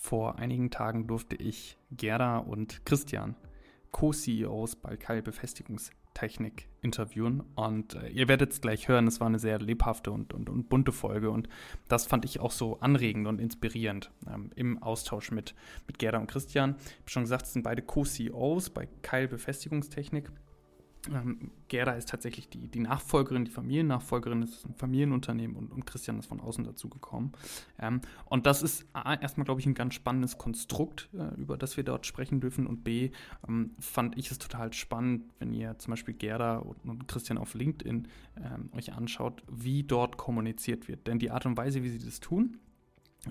Vor einigen Tagen durfte ich Gerda und Christian, Co-CEOs bei Keil Befestigungstechnik, interviewen. Und ihr werdet es gleich hören, es war eine sehr lebhafte und bunte Folge. Und das fand ich auch so anregend und inspirierend im Austausch mit Gerda und Christian. Ich habe schon gesagt, es sind beide Co-CEOs bei Keil Befestigungstechnik. Gerda ist tatsächlich die Nachfolgerin, die Familiennachfolgerin, das ist ein Familienunternehmen und Christian ist von außen dazugekommen. Und das ist erstmal, glaube ich, ein ganz spannendes Konstrukt, über das wir dort sprechen dürfen, und B, fand ich es total spannend, wenn ihr zum Beispiel Gerda und Christian auf LinkedIn euch anschaut, wie dort kommuniziert wird. Denn die Art und Weise, wie sie das tun,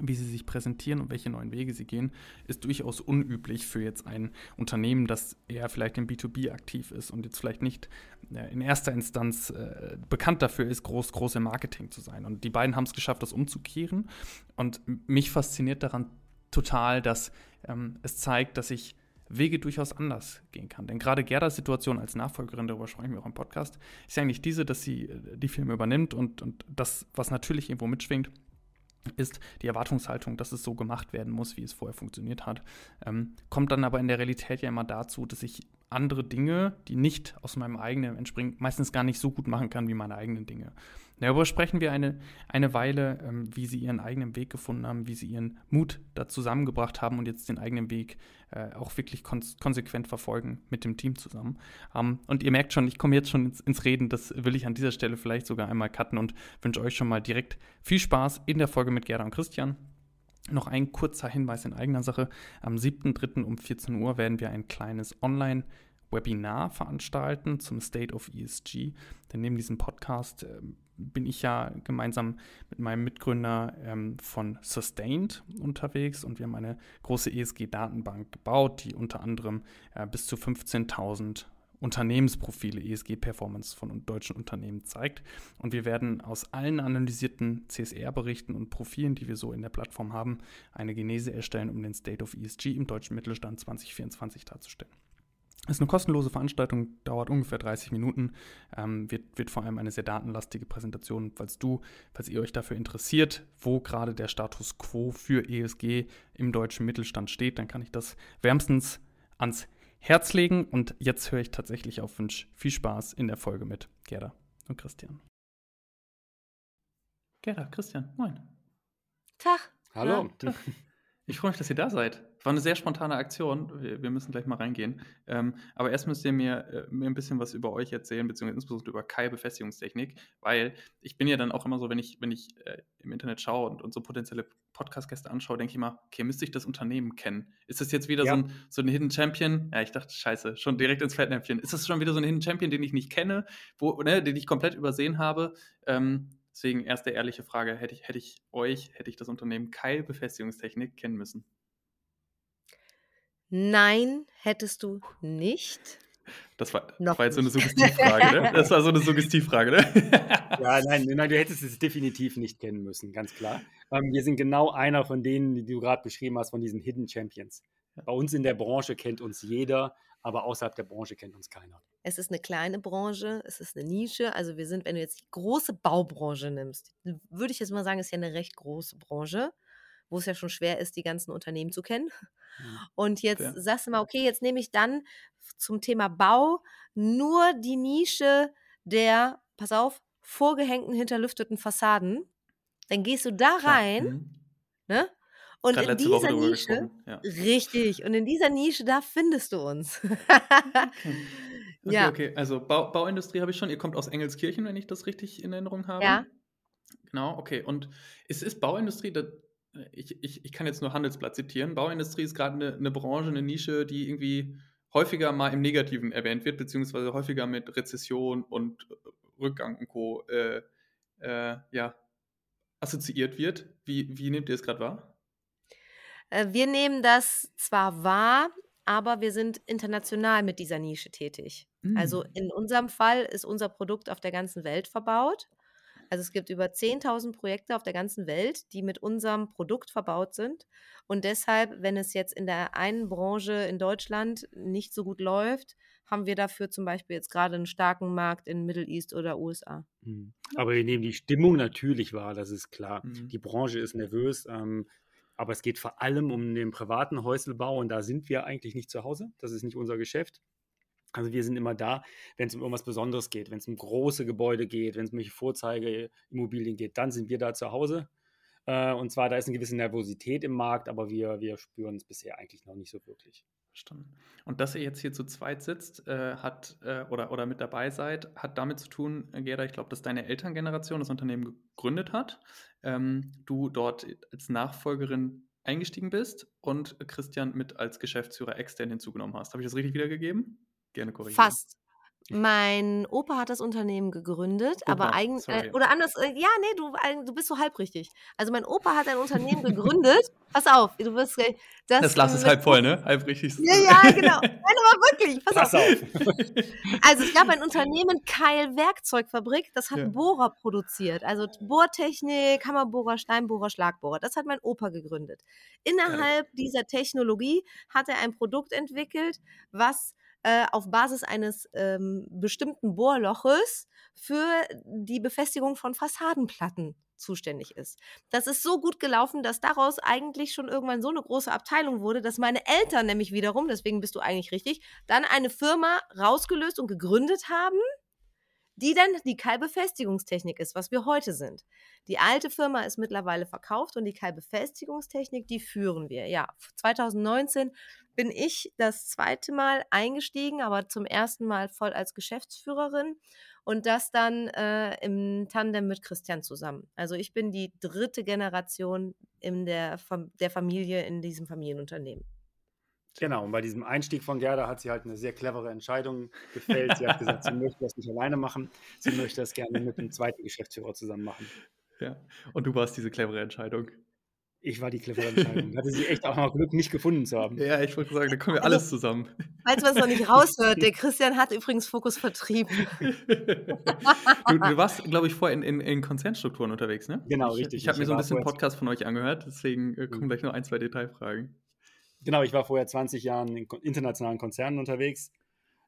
wie sie sich präsentieren und welche neuen Wege sie gehen, ist durchaus unüblich für jetzt ein Unternehmen, das eher vielleicht im B2B aktiv ist und jetzt vielleicht nicht in erster Instanz bekannt dafür ist, groß im Marketing zu sein. Und die beiden haben es geschafft, das umzukehren. Und mich fasziniert daran total, dass es zeigt, dass ich Wege durchaus anders gehen kann. Denn gerade Gerdas Situation als Nachfolgerin, darüber sprechen wir auch im Podcast, ist ja eigentlich diese, dass sie die Firma übernimmt und das, was natürlich irgendwo mitschwingt, ist die Erwartungshaltung, dass es so gemacht werden muss, wie es vorher funktioniert hat. Kommt dann aber in der Realität ja immer dazu, dass ich andere Dinge, die nicht aus meinem eigenen entspringen, meistens gar nicht so gut machen kann wie meine eigenen Dinge. Darüber sprechen wir eine Weile, wie sie ihren eigenen Weg gefunden haben, wie sie ihren Mut da zusammengebracht haben und jetzt den eigenen Weg auch wirklich konsequent verfolgen mit dem Team zusammen. Und ihr merkt schon, ich komme jetzt schon ins Reden, das will ich an dieser Stelle vielleicht sogar einmal cutten und wünsche euch schon mal direkt viel Spaß in der Folge mit Gerda und Christian. Noch ein kurzer Hinweis in eigener Sache. Am 7.3. um 14 Uhr werden wir ein kleines Online-Webinar veranstalten zum State of ESG. Denn neben diesem Podcast bin ich ja gemeinsam mit meinem Mitgründer von Sustaind unterwegs und wir haben eine große ESG-Datenbank gebaut, die unter anderem bis zu 15.000 Unternehmensprofile, ESG-Performance von deutschen Unternehmen zeigt. Und wir werden aus allen analysierten CSR-Berichten und Profilen, die wir so in der Plattform haben, eine Genese erstellen, um den State of ESG im deutschen Mittelstand 2024 darzustellen. Ist eine kostenlose Veranstaltung, dauert ungefähr 30 Minuten, wird vor allem eine sehr datenlastige Präsentation. Falls ihr euch dafür interessiert, wo gerade der Status Quo für ESG im deutschen Mittelstand steht, dann kann ich das wärmstens ans Herz legen, und jetzt höre ich tatsächlich auf Wunsch viel Spaß in der Folge mit Gerda und Christian. Gerda, Christian, moin. Tag. Hallo. Ja, Tag. Ich freue mich, dass ihr da seid. War eine sehr spontane Aktion, wir müssen gleich mal reingehen. Aber erst müsst ihr mir ein bisschen was über euch erzählen, beziehungsweise insbesondere über Keil Befestigungstechnik, weil ich bin ja dann auch immer so, wenn ich im Internet schaue und so potenzielle Podcast-Gäste anschaue, denke ich immer, okay, müsste ich das Unternehmen kennen? Ist das jetzt wieder so ein Hidden Champion? Ja, ich dachte, scheiße, schon direkt ins Fettnäpfchen. Ist das schon wieder so ein Hidden Champion, den ich nicht kenne, den ich komplett übersehen habe? Deswegen erste ehrliche Frage, hätte ich das Unternehmen Keil Befestigungstechnik kennen müssen? Nein, hättest du nicht. Das war jetzt so eine Suggestivfrage, ne? Ja, nein, du hättest es definitiv nicht kennen müssen, ganz klar. Wir sind genau einer von denen, die du gerade beschrieben hast, von diesen Hidden Champions. Bei uns in der Branche kennt uns jeder, aber außerhalb der Branche kennt uns keiner. Es ist eine kleine Branche, es ist eine Nische. Also wir sind, wenn du jetzt die große Baubranche nimmst, würde ich jetzt mal sagen, ist ja eine recht große Branche, wo es ja schon schwer ist, die ganzen Unternehmen zu kennen. Und jetzt sagst du mal, okay, jetzt nehme ich dann zum Thema Bau nur die Nische der, pass auf, vorgehängten, hinterlüfteten Fassaden. Dann gehst du da rein, ne? Und in dieser Nische, richtig, und in dieser Nische, da findest du uns. Okay, also Bauindustrie habe ich schon, ihr kommt aus Engelskirchen, wenn ich das richtig in Erinnerung habe. Ja. Genau, okay, und es ist Bauindustrie, ich kann jetzt nur Handelsblatt zitieren. Bauindustrie ist gerade eine Branche, eine Nische, die irgendwie häufiger mal im Negativen erwähnt wird, beziehungsweise häufiger mit Rezession und Rückgang und Co. assoziiert wird. Wie nehmt ihr es gerade wahr? Wir nehmen das zwar wahr, aber wir sind international mit dieser Nische tätig. Also in unserem Fall ist unser Produkt auf der ganzen Welt verbaut. Also es gibt über 10.000 Projekte auf der ganzen Welt, die mit unserem Produkt verbaut sind. Und deshalb, wenn es jetzt in der einen Branche in Deutschland nicht so gut läuft, haben wir dafür zum Beispiel jetzt gerade einen starken Markt in Middle East oder USA. Aber wir nehmen die Stimmung natürlich wahr, das ist klar. Die Branche ist nervös. Aber es geht vor allem um den privaten Häuslebau und da sind wir eigentlich nicht zu Hause. Das ist nicht unser Geschäft. Also wir sind immer da, wenn es um irgendwas Besonderes geht, wenn es um große Gebäude geht, wenn es um welche Vorzeigeimmobilien geht, dann sind wir da zu Hause. Und zwar, da ist eine gewisse Nervosität im Markt, aber wir spüren es bisher eigentlich noch nicht so wirklich. Verstanden. Und dass ihr jetzt hier zu zweit sitzt oder mit dabei seid, hat damit zu tun, Gerda, ich glaube, dass deine Elterngeneration das Unternehmen gegründet hat, du dort als Nachfolgerin eingestiegen bist und Christian mit als Geschäftsführer extern hinzugenommen hast. Habe ich das richtig wiedergegeben? Gerne korrigieren. Fast. Mein Opa hat das Unternehmen gegründet, aber eigentlich, du bist so halb richtig. Also mein Opa hat ein Unternehmen gegründet, pass auf, du wirst, das Glas ist halb voll, ne? Halb richtig. Ja, genau. Nein, aber wirklich, pass auf. Also es gab ein Unternehmen, Keil Werkzeugfabrik, das hat Bohrer produziert, also Bohrtechnik, Hammerbohrer, Steinbohrer, Schlagbohrer, das hat mein Opa gegründet. Innerhalb dieser Technologie hat er ein Produkt entwickelt, was auf Basis eines bestimmten Bohrloches für die Befestigung von Fassadenplatten zuständig ist. Das ist so gut gelaufen, dass daraus eigentlich schon irgendwann so eine große Abteilung wurde, dass meine Eltern nämlich wiederum, deswegen bist du eigentlich richtig, dann eine Firma rausgelöst und gegründet haben, die dann die Keil Befestigungstechnik ist, was wir heute sind. Die alte Firma ist mittlerweile verkauft und die Keil Befestigungstechnik, die führen wir. Ja, 2019 bin ich das zweite Mal eingestiegen, aber zum ersten Mal voll als Geschäftsführerin und das dann im Tandem mit Christian zusammen. Also ich bin die dritte Generation in der Familie, in diesem Familienunternehmen. Genau, und bei diesem Einstieg von Gerda hat sie halt eine sehr clevere Entscheidung gefällt. Sie hat gesagt, sie möchte das nicht alleine machen, sie möchte das gerne mit dem zweiten Geschäftsführer zusammen machen. Ja, und du warst diese clevere Entscheidung. Ich war die clevere Entscheidung. Hatte sie echt auch noch Glück, mich gefunden zu haben. Ja, ich wollte sagen, da kommen wir alles zusammen. Falls man es noch nicht raushört, der Christian hat übrigens Fokus Vertrieb. Du warst, glaube ich, vorher in Konzernstrukturen unterwegs, ne? Genau, richtig. Ich habe mir so ein bisschen Podcast von euch angehört, deswegen kommen gleich noch ein, zwei Detailfragen. Genau, ich war vorher 20 Jahren in internationalen Konzernen unterwegs.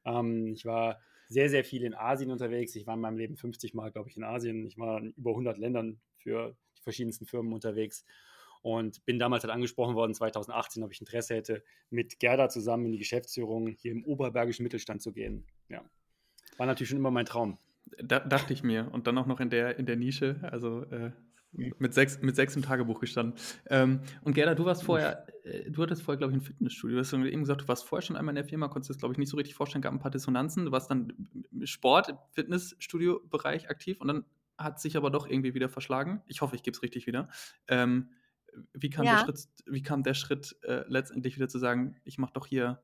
Ich war sehr, sehr viel in Asien unterwegs. Ich war in meinem Leben 50 Mal, glaube ich, in Asien. Ich war in über 100 Ländern für die verschiedensten Firmen unterwegs und bin damals halt angesprochen worden, 2018, ob ich Interesse hätte, mit Gerda zusammen in die Geschäftsführung hier im oberbergischen Mittelstand zu gehen. Ja, war natürlich schon immer mein Traum. Dachte ich mir. Und dann auch noch in der Nische, also mit sechs im Tagebuch gestanden. Und Gerda, du hattest vorher, glaube ich, ein Fitnessstudio. Du hast eben gesagt, du warst vorher schon einmal in der Firma, konntest das, glaube ich, nicht so richtig vorstellen, gab ein paar Dissonanzen. Du warst dann im Sport-, Fitnessstudio-Bereich aktiv und dann hat sich aber doch irgendwie wieder verschlagen. Ich hoffe, ich gebe es richtig wieder. Wie kam der Schritt letztendlich wieder zu sagen, ich mache doch hier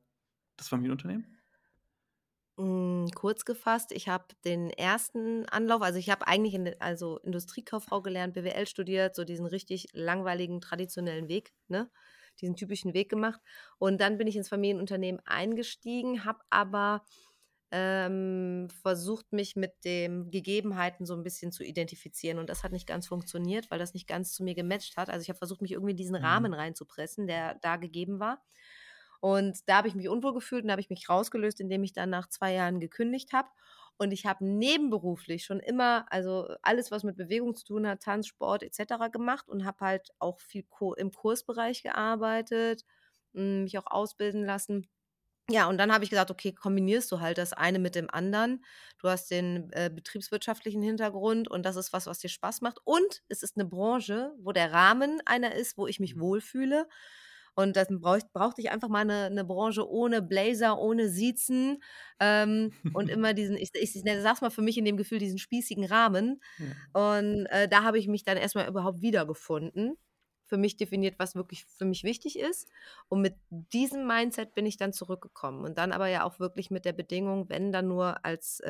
das Familienunternehmen? Kurz gefasst, ich habe den ersten Anlauf, also ich habe eigentlich Industriekauffrau gelernt, BWL studiert, so diesen richtig langweiligen, traditionellen Weg, ne? Diesen typischen Weg gemacht. Und dann bin ich ins Familienunternehmen eingestiegen, habe aber versucht, mich mit den Gegebenheiten so ein bisschen zu identifizieren. Und das hat nicht ganz funktioniert, weil das nicht ganz zu mir gematcht hat. Also ich habe versucht, mich irgendwie in diesen Rahmen reinzupressen, der da gegeben war. Und da habe ich mich unwohl gefühlt und da habe ich mich rausgelöst, indem ich dann nach 2 Jahren gekündigt habe. Und ich habe nebenberuflich schon immer, also alles, was mit Bewegung zu tun hat, Tanz, Sport etc. gemacht und habe halt auch viel im Kursbereich gearbeitet, mich auch ausbilden lassen. Ja, und dann habe ich gesagt, okay, kombinierst du halt das eine mit dem anderen. Du hast den betriebswirtschaftlichen Hintergrund und das ist was, was dir Spaß macht. Und es ist eine Branche, wo der Rahmen einer ist, wo ich mich wohlfühle. Und dann brauchte ich einfach mal eine Branche ohne Blazer, ohne Siezen und immer diesen, ich sag's mal für mich in dem Gefühl, diesen spießigen Rahmen. Ja. Und da habe ich mich dann erstmal überhaupt wiedergefunden, für mich definiert, was wirklich für mich wichtig ist. Und mit diesem Mindset bin ich dann zurückgekommen. Und dann aber ja auch wirklich mit der Bedingung, wenn dann nur als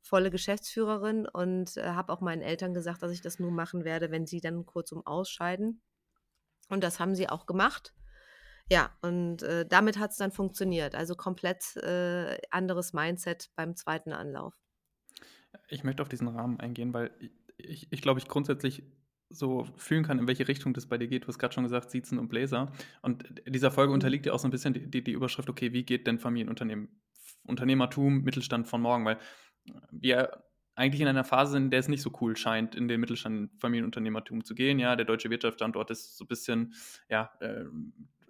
volle Geschäftsführerin. Und habe auch meinen Eltern gesagt, dass ich das nur machen werde, wenn sie dann kurzum ausscheiden. Und das haben sie auch gemacht. Ja, und damit hat es dann funktioniert. Also komplett anderes Mindset beim zweiten Anlauf. Ich möchte auf diesen Rahmen eingehen, weil ich glaube, ich grundsätzlich so fühlen kann, in welche Richtung das bei dir geht. Du hast gerade schon gesagt, Siezen und Bläser. Und dieser Folge unterliegt ja auch so ein bisschen die Überschrift, okay, wie geht denn Familienunternehmen, Unternehmertum, Mittelstand von morgen? Weil wir eigentlich in einer Phase sind, der es nicht so cool scheint, in den Mittelstand Familienunternehmertum zu gehen. Ja, der deutsche Wirtschaftsstandort ist so ein bisschen, ja,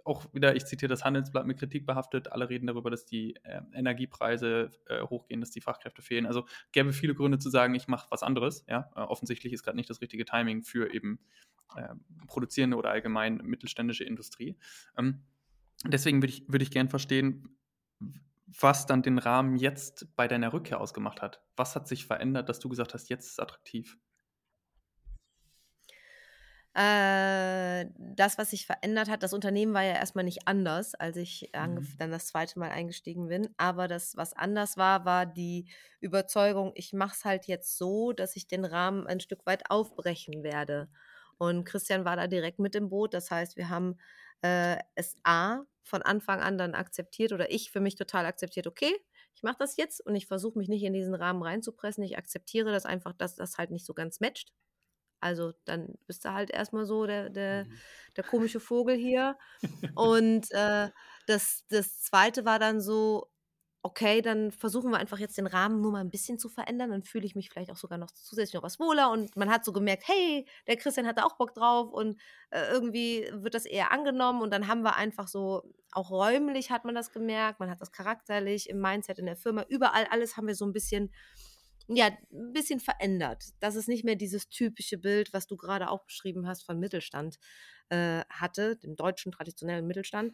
auch wieder, ich zitiere das Handelsblatt, mit Kritik behaftet. Alle reden darüber, dass die Energiepreise hochgehen, dass die Fachkräfte fehlen. Also gäbe viele Gründe zu sagen, ich mache was anderes. Ja, offensichtlich ist gerade nicht das richtige Timing für eben produzierende oder allgemein mittelständische Industrie. Deswegen würde ich gerne verstehen, was dann den Rahmen jetzt bei deiner Rückkehr ausgemacht hat. Was hat sich verändert, dass du gesagt hast, jetzt ist es attraktiv? Das, was sich verändert hat, das Unternehmen war ja erstmal nicht anders, als ich dann das zweite Mal eingestiegen bin, aber das, was anders war, war die Überzeugung, ich mache es halt jetzt so, dass ich den Rahmen ein Stück weit aufbrechen werde. Und Christian war da direkt mit im Boot, das heißt, wir haben es von Anfang an dann akzeptiert oder ich für mich total akzeptiert, okay, ich mache das jetzt und ich versuche mich nicht in diesen Rahmen reinzupressen, ich akzeptiere das einfach, dass das halt nicht so ganz matcht. Also dann bist du halt erstmal so der komische Vogel hier. Und das Zweite war dann so, okay, dann versuchen wir einfach jetzt den Rahmen nur mal ein bisschen zu verändern, dann fühle ich mich vielleicht auch sogar noch zusätzlich noch was wohler und man hat so gemerkt, hey, der Christian hat da auch Bock drauf und irgendwie wird das eher angenommen und dann haben wir einfach so, auch räumlich hat man das gemerkt, man hat das charakterlich, im Mindset, in der Firma, überall alles haben wir so ein bisschen verändert. Das ist nicht mehr dieses typische Bild, was du gerade auch beschrieben hast, von Mittelstand hatte, dem deutschen traditionellen Mittelstand.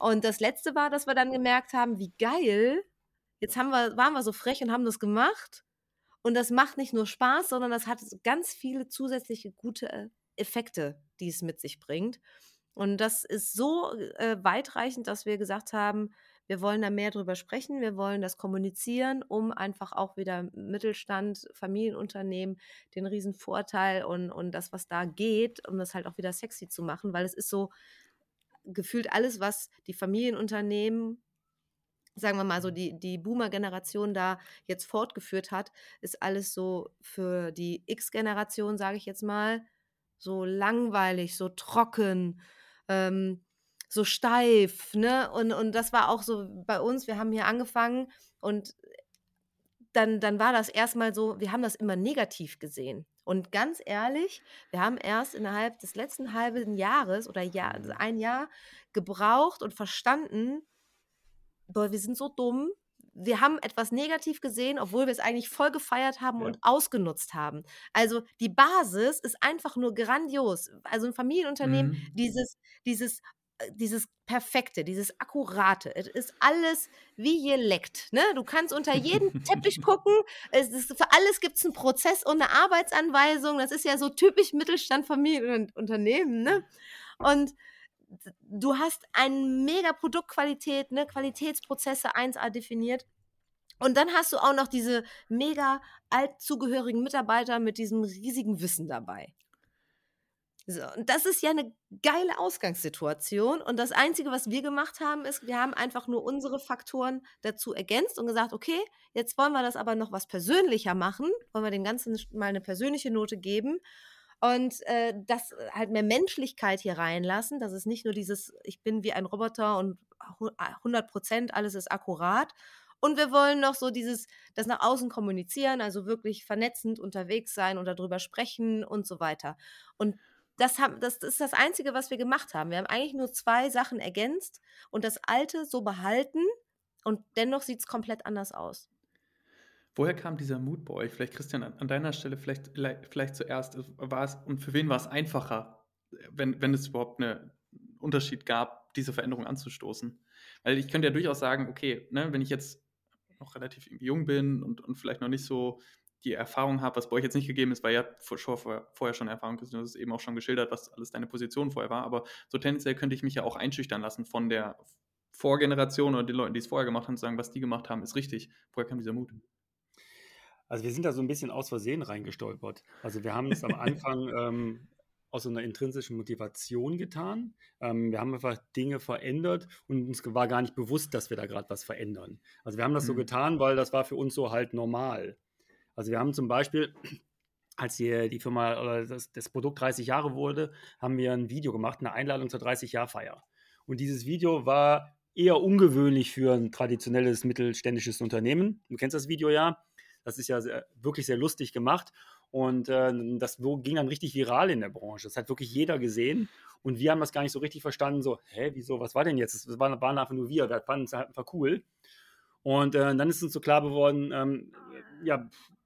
Und das Letzte war, dass wir dann gemerkt haben, wie geil, jetzt waren wir so frech und haben das gemacht. Und das macht nicht nur Spaß, sondern das hat ganz viele zusätzliche gute Effekte, die es mit sich bringt. Und das ist so weitreichend, dass wir gesagt haben, wir wollen da mehr drüber sprechen, wir wollen das kommunizieren, um einfach auch wieder Mittelstand, Familienunternehmen, den riesen Vorteil und das, was da geht, um das halt auch wieder sexy zu machen, weil es ist so gefühlt alles, was die Familienunternehmen, sagen wir mal so, die Boomer-Generation da jetzt fortgeführt hat, ist alles so für die X-Generation, sage ich jetzt mal, so langweilig, so trocken, so steif, ne? Und das war auch so bei uns, wir haben hier angefangen und dann war das erstmal so, wir haben das immer negativ gesehen. Und ganz ehrlich, wir haben erst innerhalb des letzten halben Jahres oder ein Jahr gebraucht und verstanden, boah, wir sind so dumm, wir haben etwas negativ gesehen, obwohl wir es eigentlich voll gefeiert haben und ausgenutzt haben. Also die Basis ist einfach nur grandios. Also ein Familienunternehmen, dieses Perfekte, dieses Akkurate, es ist alles wie geleckt, ne? Du kannst unter jeden Teppich gucken, für alles gibt es einen Prozess und eine Arbeitsanweisung, das ist ja so typisch Mittelstand, Familienunternehmen, ne? Und du hast eine mega Produktqualität, ne? Qualitätsprozesse 1A definiert. Und dann hast du auch noch diese mega alt zugehörigen Mitarbeiter mit diesem riesigen Wissen dabei. So, und das ist ja eine geile Ausgangssituation und das Einzige, was wir gemacht haben, ist, wir haben einfach nur unsere Faktoren dazu ergänzt und gesagt, okay, jetzt wollen wir das aber noch was persönlicher machen, wollen wir dem Ganzen mal eine persönliche Note geben und das halt mehr Menschlichkeit hier reinlassen, dass es nicht nur dieses, ich bin wie ein Roboter und 100%, alles ist akkurat. Und wir wollen noch so dieses, das nach außen kommunizieren, also wirklich vernetzend unterwegs sein und darüber sprechen und so weiter. Und das ist das Einzige, was wir gemacht haben. Wir haben eigentlich nur zwei Sachen ergänzt und das Alte so behalten und dennoch sieht es komplett anders aus. Woher kam dieser Mut bei euch? Vielleicht, Christian, an deiner Stelle vielleicht zuerst. War es, und für wen war es einfacher, wenn es überhaupt einen Unterschied gab, diese Veränderung anzustoßen? Weil ich könnte ja durchaus sagen, okay, ne, wenn ich jetzt noch relativ jung bin und vielleicht noch nicht so die Erfahrung habe, was bei euch jetzt nicht gegeben ist, weil ja vorher schon Erfahrung ist, du hast es eben auch schon geschildert, was alles deine Position vorher war, aber so tendenziell könnte ich mich ja auch einschüchtern lassen von der Vorgeneration oder den Leuten, die es vorher gemacht haben, zu sagen, was die gemacht haben, ist richtig. Woher kam dieser Mut? Also wir sind da so ein bisschen aus Versehen reingestolpert. Also wir haben es am Anfang aus einer intrinsischen Motivation getan. Wir haben einfach Dinge verändert und uns war gar nicht bewusst, dass wir da gerade was verändern. Also wir haben das so getan, weil das war für uns so halt normal. Also wir haben zum Beispiel, als die Firma oder das Produkt 30 Jahre wurde, haben wir ein Video gemacht, eine Einladung zur 30-Jahr-Feier. Und dieses Video war eher ungewöhnlich für ein traditionelles mittelständisches Unternehmen. Du kennst das Video ja. Das ist ja sehr, wirklich sehr lustig gemacht. Und das ging dann richtig viral in der Branche. Das hat wirklich jeder gesehen. Und wir haben das gar nicht so richtig verstanden. So, wieso, was war denn jetzt? Das waren einfach nur wir. Wir fanden es einfach cool. Und dann ist uns so klar geworden,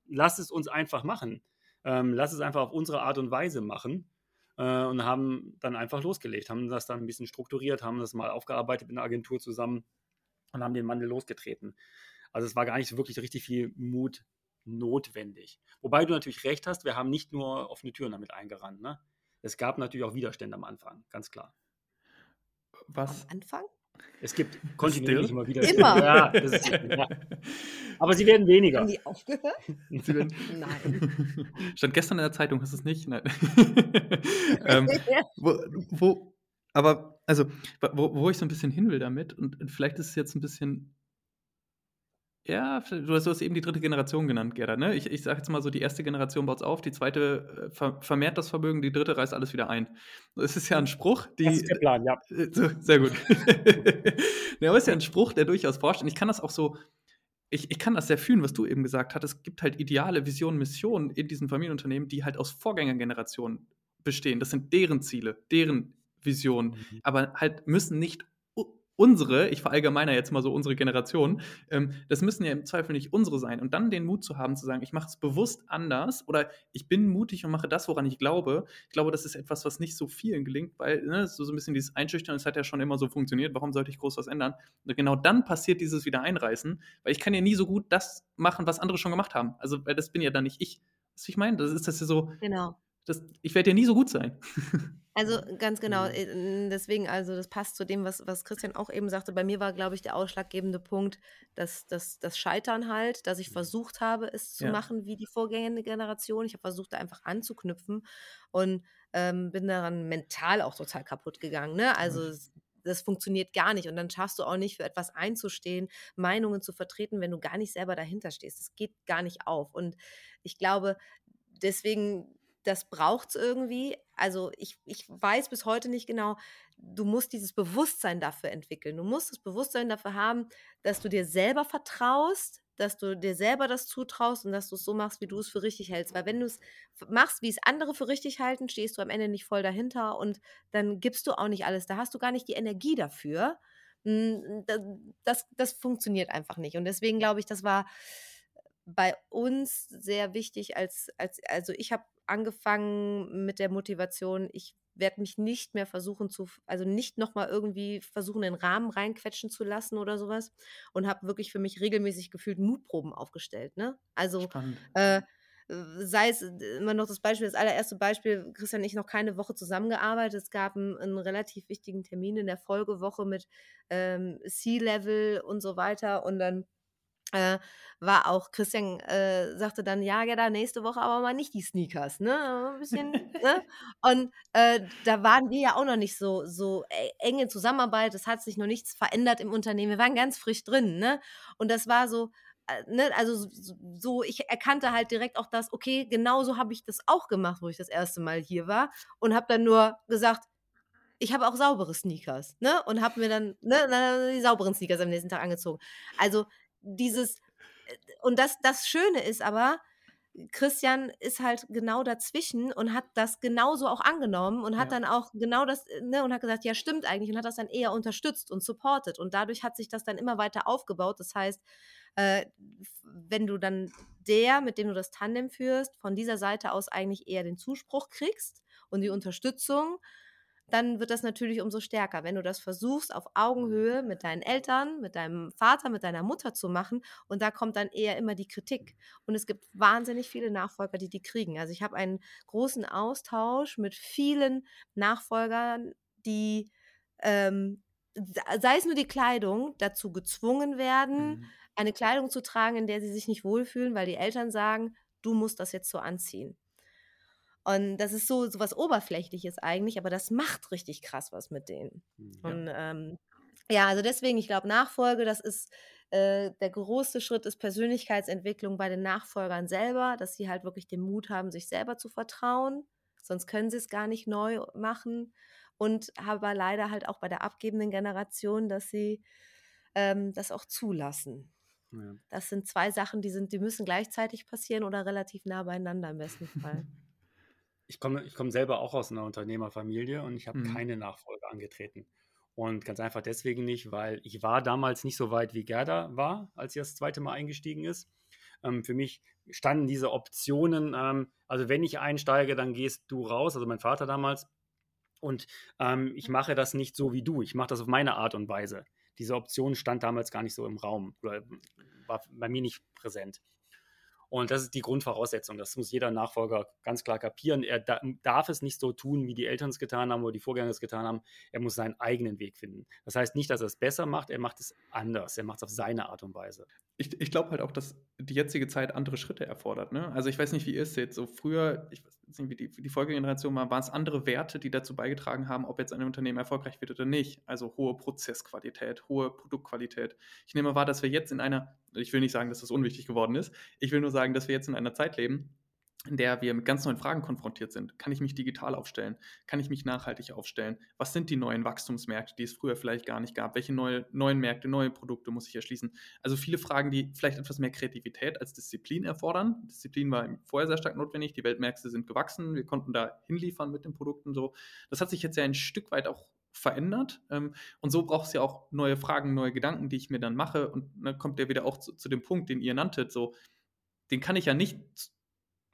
lasst es uns einfach machen. Lasst es einfach auf unsere Art und Weise machen. Und haben dann einfach losgelegt, haben das dann ein bisschen strukturiert, haben das mal aufgearbeitet mit einer Agentur zusammen und haben den Mandel losgetreten. Also es war gar nicht wirklich richtig viel Mut notwendig. Wobei du natürlich recht hast, wir haben nicht nur offene Türen damit eingerannt. Ne? Es gab natürlich auch Widerstände am Anfang, ganz klar. Was? Am Anfang? Es gibt kontinuierlich immer Widerstände. Immer? Ja, das ist, ja. Aber sie werden weniger. Haben die aufgehört? Nein. Stand gestern in der Zeitung, hast du es nicht? Nein. Wo ich so ein bisschen hin will damit, und vielleicht ist es jetzt ein bisschen... Ja, du hast eben die dritte Generation genannt, Gerda. Ne? Ich sage jetzt mal so, die erste Generation baut es auf, die zweite vermehrt das Vermögen, die dritte reißt alles wieder ein. Das ist ja ein Spruch. Das ist der Plan, ja. So, sehr gut. Ja, aber es ist ja ein Spruch, der durchaus forscht. Und ich kann das auch so, ich kann das sehr fühlen, was du eben gesagt hattest. Es gibt halt Ideale, Visionen, Missionen in diesen Familienunternehmen, die halt aus Vorgängergenerationen bestehen. Das sind deren Ziele, deren Visionen, aber halt müssen nicht unsere, ich verallgemeiner jetzt mal so unsere Generation, das müssen ja im Zweifel nicht unsere sein. Und dann den Mut zu haben, zu sagen, ich mache es bewusst anders oder ich bin mutig und mache das, woran ich glaube. Ich glaube, das ist etwas, was nicht so vielen gelingt, weil ne, so ein bisschen dieses Einschüchtern, es hat ja schon immer so funktioniert, warum sollte ich groß was ändern? Und genau dann passiert dieses Wiedereinreißen, weil ich kann ja nie so gut das machen, was andere schon gemacht haben. Also, weil das bin ja dann nicht ich. Was ich meine, das ist das ja so... Genau. Ich werde ja nie so gut sein. Also ganz genau, deswegen, also das passt zu dem, was Christian auch eben sagte. Bei mir war, glaube ich, der ausschlaggebende Punkt, dass das Scheitern halt, dass ich versucht habe, es zu machen wie die vorgängige Generation. Ich habe versucht, da einfach anzuknüpfen und bin daran mental auch total kaputt gegangen. Ne? Also das funktioniert gar nicht und dann schaffst du auch nicht, für etwas einzustehen, Meinungen zu vertreten, wenn du gar nicht selber dahinter stehst. Das geht gar nicht auf und ich glaube, deswegen... Das braucht es irgendwie. Also ich weiß bis heute nicht genau, du musst dieses Bewusstsein dafür entwickeln. Du musst das Bewusstsein dafür haben, dass du dir selber vertraust, dass du dir selber das zutraust und dass du es so machst, wie du es für richtig hältst. Weil wenn du es machst, wie es andere für richtig halten, stehst du am Ende nicht voll dahinter und dann gibst du auch nicht alles. Da hast du gar nicht die Energie dafür. Das funktioniert einfach nicht. Und deswegen glaube ich, das war bei uns sehr wichtig, also ich habe angefangen mit der Motivation, ich werde mich nicht mehr versuchen also nicht nochmal irgendwie versuchen, den Rahmen reinquetschen zu lassen oder sowas und habe wirklich für mich regelmäßig gefühlt Mutproben aufgestellt, ne? Also sei es immer noch das allererste Beispiel, Christian und ich noch keine Woche zusammengearbeitet, es gab einen relativ wichtigen Termin in der Folgewoche mit C-Level und so weiter und dann war auch, Christian sagte dann, ja, Gerda, nächste Woche aber mal nicht die Sneakers, ne, ein bisschen, ne, und da waren wir ja auch noch nicht so eng in Zusammenarbeit, es hat sich noch nichts verändert im Unternehmen, wir waren ganz frisch drin, ne, und das war so, ne, also so, ich erkannte halt direkt auch das, okay, genau so habe ich das auch gemacht, wo ich das erste Mal hier war und habe dann nur gesagt, ich habe auch saubere Sneakers, ne, und habe mir dann, ne, die sauberen Sneakers am nächsten Tag angezogen, also dieses, und das Schöne ist aber, Christian ist halt genau dazwischen und hat das genauso auch angenommen und hat dann auch genau das, ne, und hat gesagt, ja, stimmt eigentlich, und hat das dann eher unterstützt und supportet und dadurch hat sich das dann immer weiter aufgebaut. Das heißt, wenn du dann mit dem du das Tandem führst, von dieser Seite aus eigentlich eher den Zuspruch kriegst und die Unterstützung, dann wird das natürlich umso stärker. Wenn du das versuchst, auf Augenhöhe mit deinen Eltern, mit deinem Vater, mit deiner Mutter zu machen, und da kommt dann eher immer die Kritik. Und es gibt wahnsinnig viele Nachfolger, die kriegen. Also ich habe einen großen Austausch mit vielen Nachfolgern, die, sei es nur die Kleidung, dazu gezwungen werden, eine Kleidung zu tragen, in der sie sich nicht wohlfühlen, weil die Eltern sagen, du musst das jetzt so anziehen. Und das ist so was Oberflächliches eigentlich, aber das macht richtig krass was mit denen. Ja. Und also deswegen, ich glaube, Nachfolge, das ist der große Schritt, ist Persönlichkeitsentwicklung bei den Nachfolgern selber, dass sie halt wirklich den Mut haben, sich selber zu vertrauen, sonst können sie es gar nicht neu machen. Und aber leider halt auch bei der abgebenden Generation, dass sie das auch zulassen. Ja. Das sind zwei Sachen, die müssen gleichzeitig passieren oder relativ nah beieinander im besten Fall. Ich komme selber auch aus einer Unternehmerfamilie und ich habe keine Nachfolge angetreten. Und ganz einfach deswegen nicht, weil ich war damals nicht so weit, wie Gerda war, als sie das zweite Mal eingestiegen ist. Für mich standen diese Optionen, also wenn ich einsteige, dann gehst du raus, also mein Vater damals. Und ich mache das nicht so wie du, ich mache das auf meine Art und Weise. Diese Option stand damals gar nicht so im Raum, war bei mir nicht präsent. Und das ist die Grundvoraussetzung, das muss jeder Nachfolger ganz klar kapieren. Er darf es nicht so tun, wie die Eltern es getan haben oder die Vorgänger es getan haben. Er muss seinen eigenen Weg finden. Das heißt nicht, dass er es besser macht, er macht es anders, er macht es auf seine Art und Weise. Ich glaube halt auch, dass die jetzige Zeit andere Schritte erfordert. Ne? Also ich weiß nicht, wie ihr es seht. So früher, ich weiß nicht, wie die Folgegeneration war, waren es andere Werte, die dazu beigetragen haben, ob jetzt ein Unternehmen erfolgreich wird oder nicht. Also hohe Prozessqualität, hohe Produktqualität. Ich nehme wahr, dass wir jetzt in einer, ich will nicht sagen, dass das unwichtig geworden ist, ich will nur sagen, dass wir jetzt in einer Zeit leben, in der wir mit ganz neuen Fragen konfrontiert sind. Kann ich mich digital aufstellen? Kann ich mich nachhaltig aufstellen? Was sind die neuen Wachstumsmärkte, die es früher vielleicht gar nicht gab? Welche neuen Märkte, neue Produkte muss ich erschließen? Also viele Fragen, die vielleicht etwas mehr Kreativität als Disziplin erfordern. Disziplin war vorher sehr stark notwendig. Die Weltmärkte sind gewachsen. Wir konnten da hinliefern mit den Produkten. So. Das hat sich jetzt ja ein Stück weit auch verändert. Und so braucht es ja auch neue Fragen, neue Gedanken, die ich mir dann mache. Und dann kommt der wieder auch zu dem Punkt, den ihr nanntet. So, den kann ich ja nicht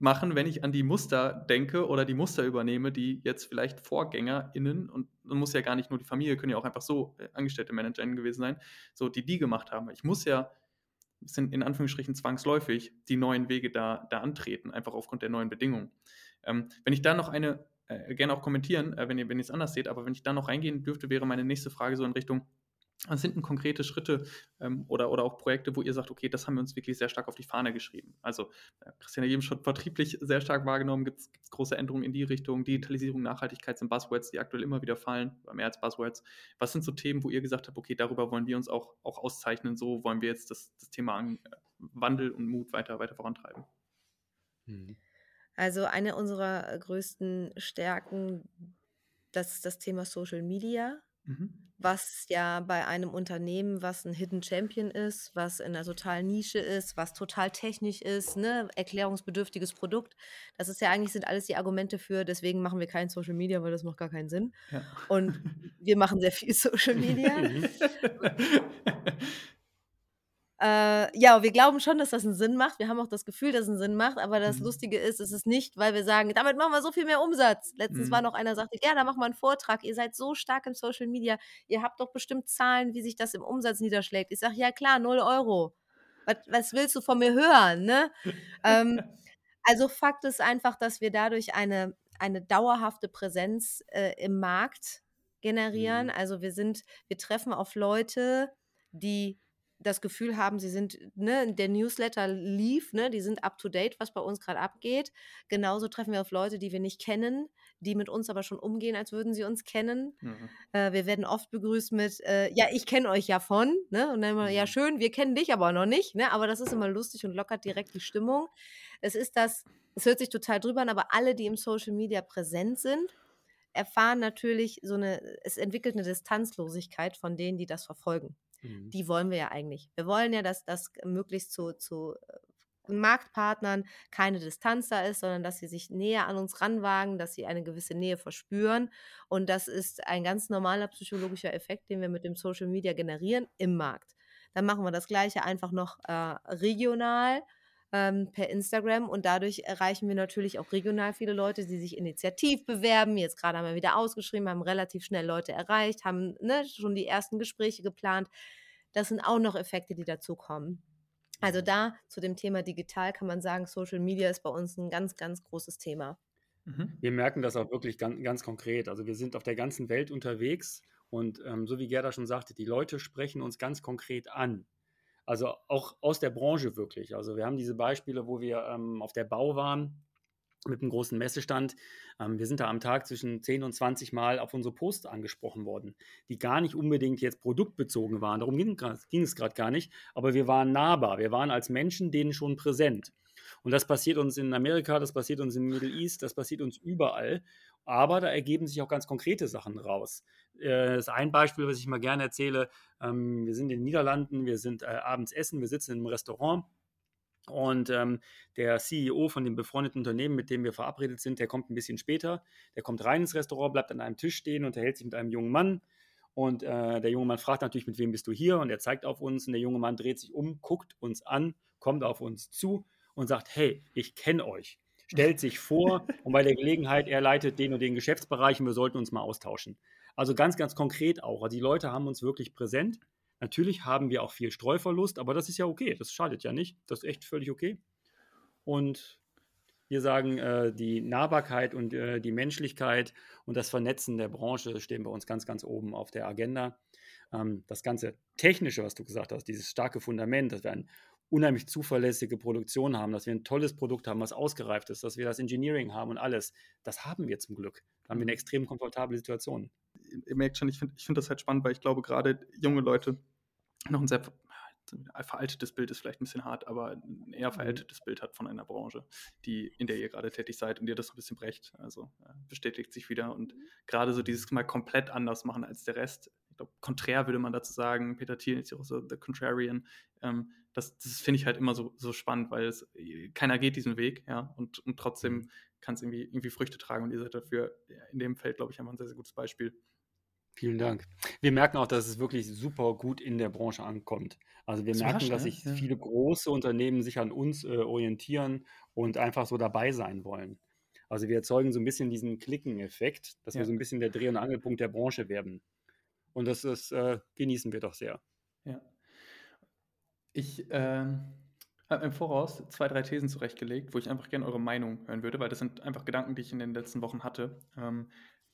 machen, wenn ich an die Muster denke oder die Muster übernehme, die jetzt vielleicht VorgängerInnen, und man muss ja gar nicht nur die Familie, können ja auch einfach so angestellte ManagerInnen gewesen sein, so die gemacht haben. Ich muss ja, sind in Anführungsstrichen zwangsläufig, die neuen Wege da antreten, einfach aufgrund der neuen Bedingungen. Wenn ich da noch eine, gerne auch kommentieren, wenn ihr es anders seht, aber wenn ich da noch reingehen dürfte, wäre meine nächste Frage so in Richtung, was sind denn konkrete Schritte oder auch Projekte, wo ihr sagt, okay, das haben wir uns wirklich sehr stark auf die Fahne geschrieben. Also Christian hat eben schon vertrieblich sehr stark wahrgenommen, gibt es große Änderungen in die Richtung, Digitalisierung, Nachhaltigkeit sind Buzzwords, die aktuell immer wieder fallen, mehr als Buzzwords. Was sind so Themen, wo ihr gesagt habt, okay, darüber wollen wir uns auch auszeichnen, so wollen wir jetzt das Thema Wandel und Mut weiter vorantreiben? Also eine unserer größten Stärken, das ist das Thema Social Media. Was ja bei einem Unternehmen, was ein Hidden Champion ist, was in einer totalen Nische ist, was total technisch ist, ne, erklärungsbedürftiges Produkt, das ist ja eigentlich, sind alles die Argumente für, deswegen machen wir kein Social Media, weil das macht gar keinen Sinn. Ja. Und wir machen sehr viel Social Media. Ja, wir glauben schon, dass das einen Sinn macht. Wir haben auch das Gefühl, dass es einen Sinn macht. Aber das Lustige ist, es ist nicht, weil wir sagen, damit machen wir so viel mehr Umsatz. Letztens war noch einer, sagte, ja, da machen wir einen Vortrag. Ihr seid so stark im Social Media. Ihr habt doch bestimmt Zahlen, wie sich das im Umsatz niederschlägt. Ich sage, ja klar, 0 €. Was willst du von mir hören? Ne? Also Fakt ist einfach, dass wir dadurch eine dauerhafte Präsenz im Markt generieren. Also wir treffen auf Leute, die das Gefühl haben, sie sind, ne, der Newsletter lief, ne, die sind up to date, was bei uns gerade abgeht. Genauso treffen wir auf Leute, die wir nicht kennen, die mit uns aber schon umgehen, als würden sie uns kennen. Wir werden oft begrüßt mit, ja, ich kenne euch ja von, ne? Und dann immer, ja schön, wir kennen dich aber noch nicht, ne? Aber das ist immer lustig und lockert direkt die Stimmung. Es hört sich total drüber an, aber alle, die im Social Media präsent sind, erfahren natürlich es entwickelt eine Distanzlosigkeit von denen, die das verfolgen. Die wollen wir ja eigentlich. Wir wollen ja, dass das möglichst zu Marktpartnern keine Distanz da ist, sondern dass sie sich näher an uns ranwagen, dass sie eine gewisse Nähe verspüren. Und das ist ein ganz normaler psychologischer Effekt, den wir mit dem Social Media generieren im Markt. Dann machen wir das Gleiche einfach noch regional per Instagram, und dadurch erreichen wir natürlich auch regional viele Leute, die sich initiativ bewerben. Jetzt gerade haben wir wieder ausgeschrieben, haben relativ schnell Leute erreicht, haben, ne, schon die ersten Gespräche geplant. Das sind auch noch Effekte, die dazukommen. Also da zu dem Thema digital kann man sagen, Social Media ist bei uns ein ganz, ganz großes Thema. Wir merken das auch wirklich ganz, ganz konkret. Also wir sind auf der ganzen Welt unterwegs und so wie Gerda schon sagte, die Leute sprechen uns ganz konkret an. Also auch aus der Branche wirklich. Also wir haben diese Beispiele, wo wir auf der Bau waren mit einem großen Messestand. Wir sind da am Tag zwischen 10 und 20 Mal auf unsere Posts angesprochen worden, die gar nicht unbedingt jetzt produktbezogen waren. Darum ging es gerade gar nicht. Aber wir waren nahbar. Wir waren als Menschen denen schon präsent. Und das passiert uns in Amerika, das passiert uns im Middle East, das passiert uns überall. Aber da ergeben sich auch ganz konkrete Sachen raus. Das ist ein Beispiel, was ich mal gerne erzähle. Wir sind in den Niederlanden, wir sind abends essen, wir sitzen in einem Restaurant und der CEO von dem befreundeten Unternehmen, mit dem wir verabredet sind, der kommt ein bisschen später, der kommt rein ins Restaurant, bleibt an einem Tisch stehen, unterhält sich mit einem jungen Mann und der junge Mann fragt natürlich, mit wem bist du hier? Und er zeigt auf uns und der junge Mann dreht sich um, guckt uns an, kommt auf uns zu und sagt, hey, ich kenne euch. Stellt sich vor und bei der Gelegenheit, er leitet den und den Geschäftsbereich und wir sollten uns mal austauschen. Also ganz, ganz konkret auch. Also die Leute haben uns wirklich präsent. Natürlich haben wir auch viel Streuverlust, aber das ist ja okay. Das schadet ja nicht. Das ist echt völlig okay. Und wir sagen, die Nahbarkeit und die Menschlichkeit und das Vernetzen der Branche stehen bei uns ganz, ganz oben auf der Agenda. Das ganze Technische, was du gesagt hast, dieses starke Fundament, dass wir ein unheimlich zuverlässige Produktion haben, dass wir ein tolles Produkt haben, was ausgereift ist, dass wir das Engineering haben und alles. Das haben wir zum Glück. Da haben wir eine extrem komfortable Situation. Ihr merkt schon, ich finde das halt spannend, weil ich glaube, gerade junge Leute noch ein sehr veraltetes Bild ist vielleicht ein bisschen hart, aber ein eher veraltetes Bild hat von einer Branche, in der ihr gerade tätig seid und ihr das ein bisschen brecht. Also bestätigt sich wieder und gerade so dieses mal komplett anders machen als der Rest. Ich glaube, konträr würde man dazu sagen, Peter Thiel ist ja auch so The Contrarian, das finde ich halt immer so spannend, weil keiner geht diesen Weg, ja, und trotzdem kann es irgendwie Früchte tragen und ihr seid dafür in dem Feld, glaube ich, einfach ein sehr, sehr gutes Beispiel. Vielen Dank. Wir merken auch, dass es wirklich super gut in der Branche ankommt. Also wir merken, dass sich viele große Unternehmen sich an uns orientieren und einfach so dabei sein wollen. Also wir erzeugen so ein bisschen diesen Klicken-Effekt, dass wir so ein bisschen der Dreh- und Angelpunkt der Branche werden. Und das ist, genießen wir doch sehr. Ja. Ich habe im Voraus 2, 3 Thesen zurechtgelegt, wo ich einfach gerne eure Meinung hören würde, weil das sind einfach Gedanken, die ich in den letzten Wochen hatte,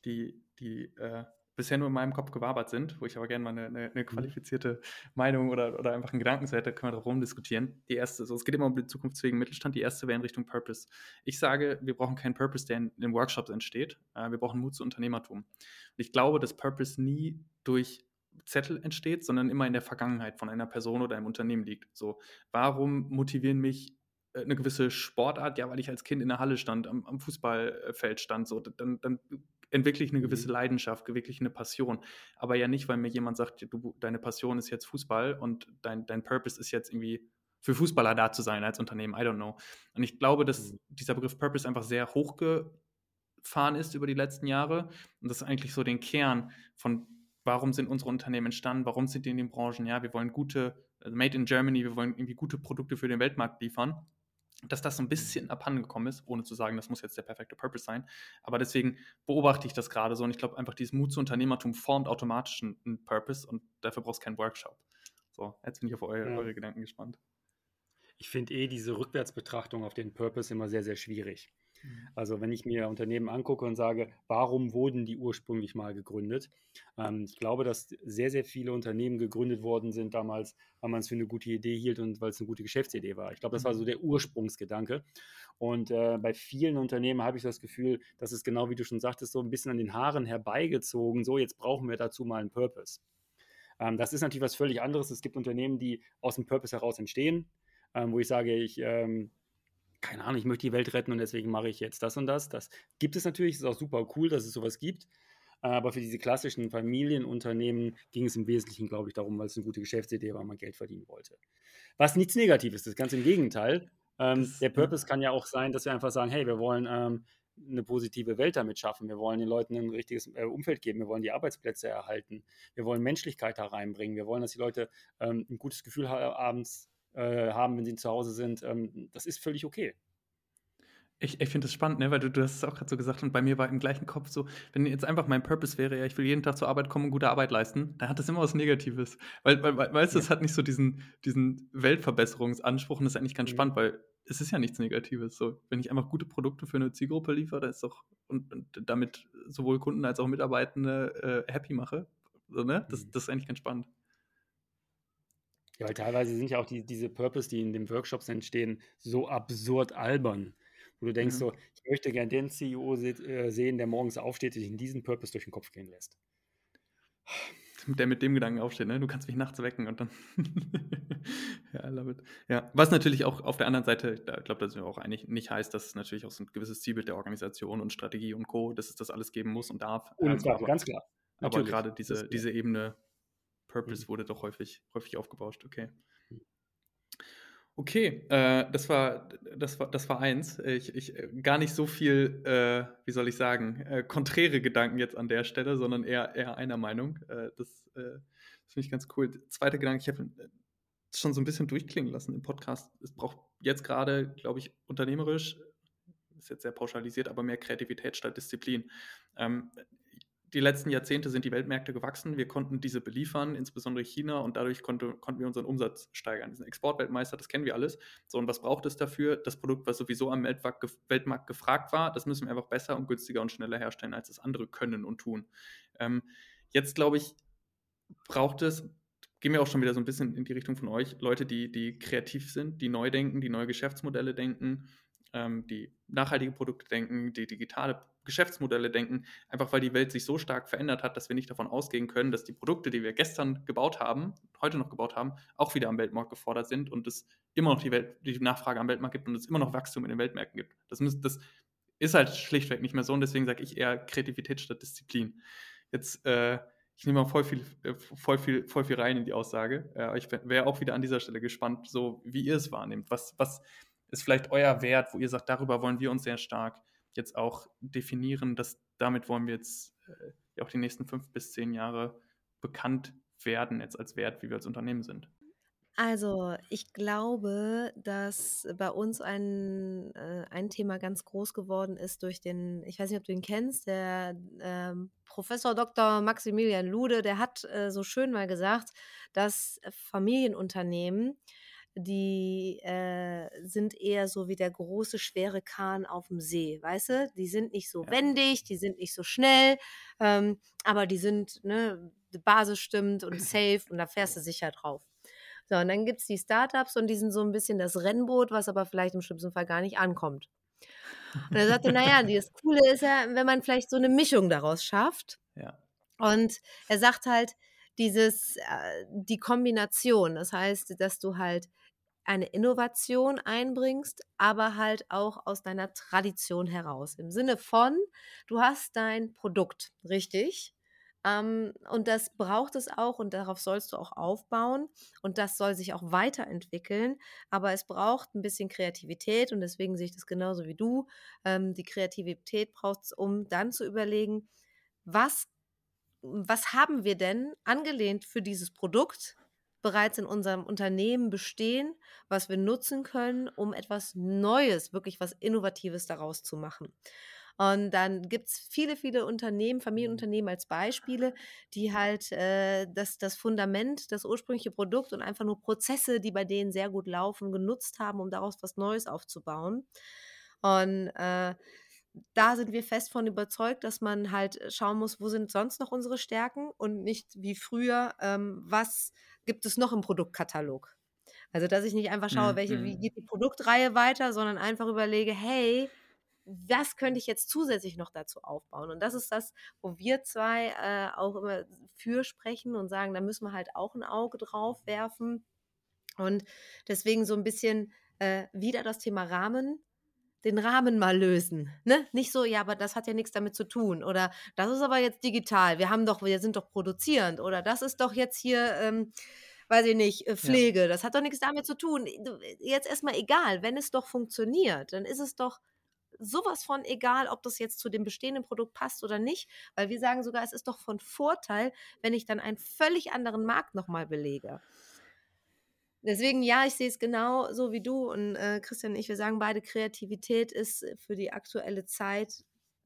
die bisher nur in meinem Kopf gewabert sind, wo ich aber gerne mal eine qualifizierte Meinung oder einfach einen Gedanken zu hätte, können wir darum diskutieren. Die erste, also es geht immer um den zukunftsfähigen Mittelstand, die erste wäre in Richtung Purpose. Ich sage, wir brauchen keinen Purpose, der in Workshops entsteht, wir brauchen Mut zu Unternehmertum. Und ich glaube, dass Purpose nie durch Zettel entsteht, sondern immer in der Vergangenheit von einer Person oder einem Unternehmen liegt. So, warum motivieren mich eine gewisse Sportart? Ja, weil ich als Kind in der Halle stand, am Fußballfeld stand. So, dann entwickle ich eine gewisse Leidenschaft, entwickle ich eine Passion. Aber ja nicht, weil mir jemand sagt, deine Passion ist jetzt Fußball und dein Purpose ist jetzt irgendwie für Fußballer da zu sein als Unternehmen. I don't know. Und ich glaube, dass dieser Begriff Purpose einfach sehr hochgefahren ist über die letzten Jahre. Und das ist eigentlich so den Kern von warum sind unsere Unternehmen entstanden, warum sind die in den Branchen, ja, wir wollen made in Germany, wir wollen irgendwie gute Produkte für den Weltmarkt liefern, dass das so ein bisschen abhanden gekommen ist, ohne zu sagen, das muss jetzt der perfekte Purpose sein, aber deswegen beobachte ich das gerade so und ich glaube einfach, dieses Mut zu Unternehmertum formt automatisch einen Purpose und dafür brauchst du keinen Workshop. So, jetzt bin ich auf eure Gedanken gespannt. Ich finde diese Rückwärtsbetrachtung auf den Purpose immer sehr, sehr schwierig. Also wenn ich mir Unternehmen angucke und sage, warum wurden die ursprünglich mal gegründet? Ich glaube, dass sehr, sehr viele Unternehmen gegründet worden sind damals, weil man es für eine gute Idee hielt und weil es eine gute Geschäftsidee war. Ich glaube, das war so der Ursprungsgedanke. Und bei vielen Unternehmen habe ich das Gefühl, dass es genau, wie du schon sagtest, so ein bisschen an den Haaren herbeigezogen. So, jetzt brauchen wir dazu mal einen Purpose. Das ist natürlich was völlig anderes. Es gibt Unternehmen, die aus dem Purpose heraus entstehen, wo ich sage, keine Ahnung, ich möchte die Welt retten und deswegen mache ich jetzt das und das. Das gibt es natürlich, ist auch super cool, dass es sowas gibt. Aber für diese klassischen Familienunternehmen ging es im Wesentlichen, glaube ich, darum, weil es eine gute Geschäftsidee war, man Geld verdienen wollte. Was nichts Negatives ist, ganz im Gegenteil. Der Purpose kann ja auch sein, dass wir einfach sagen, hey, wir wollen eine positive Welt damit schaffen. Wir wollen den Leuten ein richtiges Umfeld geben. Wir wollen die Arbeitsplätze erhalten. Wir wollen Menschlichkeit da reinbringen. Wir wollen, dass die Leute ein gutes Gefühl abends haben, wenn sie zu Hause sind, das ist völlig okay. Ich finde das spannend, ne? Weil du hast es auch gerade so gesagt und bei mir war im gleichen Kopf so, wenn jetzt einfach mein Purpose wäre, ja, ich will jeden Tag zur Arbeit kommen und gute Arbeit leisten, dann hat das immer was Negatives. Weil weißt du, es hat nicht so diesen Weltverbesserungsanspruch und das ist eigentlich ganz spannend, weil es ist ja nichts Negatives. So, wenn ich einfach gute Produkte für eine Zielgruppe liefere, dann ist doch und damit sowohl Kunden als auch Mitarbeitende happy mache. So, ne? Das ist eigentlich ganz spannend. Ja, weil teilweise sind ja auch diese Purpose, die in den Workshops entstehen, so absurd albern. Wo du denkst so, ich möchte gerne den CEO sehen, der morgens aufsteht und sich in diesen Purpose durch den Kopf gehen lässt. der mit dem Gedanken aufsteht, ne? Du kannst mich nachts wecken und dann. Ja, I love it. Ja, was natürlich auch auf der anderen Seite, ich glaube, da sind wir auch einig, nicht heißt, dass es natürlich auch so ein gewisses Zielbild der Organisation und Strategie und Co., dass es das alles geben muss und darf. Und klar, aber, ganz klar. Natürlich. Aber gerade diese Ebene Purpose wurde doch häufig aufgebauscht. Okay. Okay, das war eins. Ich gar nicht so viel, wie soll ich sagen, konträre Gedanken jetzt an der Stelle, sondern eher einer Meinung. Das finde ich ganz cool. Zweiter Gedanke, ich habe schon so ein bisschen durchklingen lassen im Podcast. Es braucht jetzt gerade, glaube ich, unternehmerisch, ist jetzt sehr pauschalisiert, aber mehr Kreativität statt Disziplin. Die letzten Jahrzehnte sind die Weltmärkte gewachsen. Wir konnten diese beliefern, insbesondere China, und dadurch konnten wir unseren Umsatz steigern. Wir sind Exportweltmeister, das kennen wir alles. So, und was braucht es dafür? Das Produkt, was sowieso am Weltmarkt gefragt war, das müssen wir einfach besser und günstiger und schneller herstellen, als das andere können und tun. Jetzt, glaube ich, gehen wir auch schon wieder so ein bisschen in die Richtung von euch, Leute, die kreativ sind, die neu denken, die neue Geschäftsmodelle denken, die nachhaltige Produkte denken, die digitale Geschäftsmodelle denken, einfach weil die Welt sich so stark verändert hat, dass wir nicht davon ausgehen können, dass die Produkte, die wir gestern heute noch gebaut haben, auch wieder am Weltmarkt gefordert sind und es immer noch die Nachfrage am Weltmarkt gibt und es immer noch Wachstum in den Weltmärkten gibt. Das ist halt schlichtweg nicht mehr so und deswegen sage ich eher Kreativität statt Disziplin. Jetzt, ich nehme mal voll viel rein in die Aussage. Ich wäre auch wieder an dieser Stelle gespannt, so wie ihr es wahrnehmt. Was ist vielleicht euer Wert, wo ihr sagt, darüber wollen wir uns sehr stark jetzt auch definieren, dass damit wollen wir jetzt auch die nächsten 5 bis 10 Jahre bekannt werden, jetzt als Wert, wie wir als Unternehmen sind? Also ich glaube, dass bei uns ein Thema ganz groß geworden ist durch den, ich weiß nicht, ob du ihn kennst, der Professor Dr. Maximilian Lude, der hat so schön mal gesagt, dass Familienunternehmen, die sind eher so wie der große, schwere Kahn auf dem See, weißt du? Die sind nicht so wendig, die sind nicht so schnell, aber die sind, ne, die Basis stimmt und safe und da fährst du sicher drauf. So, und dann gibt es die Startups und die sind so ein bisschen das Rennboot, was aber vielleicht im schlimmsten Fall gar nicht ankommt. Und er sagte, naja, das Coole ist ja, wenn man vielleicht so eine Mischung daraus schafft. Ja. Und er sagt halt, die Kombination, das heißt, dass du halt eine Innovation einbringst, aber halt auch aus deiner Tradition heraus. Im Sinne von, du hast dein Produkt, richtig? Und das braucht es auch und darauf sollst du auch aufbauen und das soll sich auch weiterentwickeln, aber es braucht ein bisschen Kreativität und deswegen sehe ich das genauso wie du. Die Kreativität braucht es, um dann zu überlegen, was haben wir denn angelehnt für dieses Produkt bereits in unserem Unternehmen bestehen, was wir nutzen können, um etwas Neues, wirklich was Innovatives daraus zu machen. Und dann gibt es viele, viele Unternehmen, Familienunternehmen als Beispiele, die halt das Fundament, das ursprüngliche Produkt und einfach nur Prozesse, die bei denen sehr gut laufen, genutzt haben, um daraus was Neues aufzubauen. Und da sind wir fest von überzeugt, dass man halt schauen muss, wo sind sonst noch unsere Stärken und nicht wie früher, was gibt es noch im Produktkatalog? Also, dass ich nicht einfach schaue, wie geht die Produktreihe weiter, sondern einfach überlege, hey, was könnte ich jetzt zusätzlich noch dazu aufbauen? Und das ist das, wo wir zwei auch immer für sprechen und sagen, da müssen wir halt auch ein Auge drauf werfen. Und deswegen so ein bisschen wieder das Thema Rahmen, den Rahmen mal lösen, ne? Nicht so, ja, aber das hat ja nichts damit zu tun oder das ist aber jetzt digital, wir sind doch produzierend oder das ist doch jetzt hier, weiß ich nicht, Pflege, Das hat doch nichts damit zu tun. Jetzt erstmal egal, wenn es doch funktioniert, dann ist es doch sowas von egal, ob das jetzt zu dem bestehenden Produkt passt oder nicht, weil wir sagen sogar, es ist doch von Vorteil, wenn ich dann einen völlig anderen Markt nochmal belege. Deswegen, ja, ich sehe es genau so wie du und Christian und ich, wir sagen beide, Kreativität ist für die aktuelle Zeit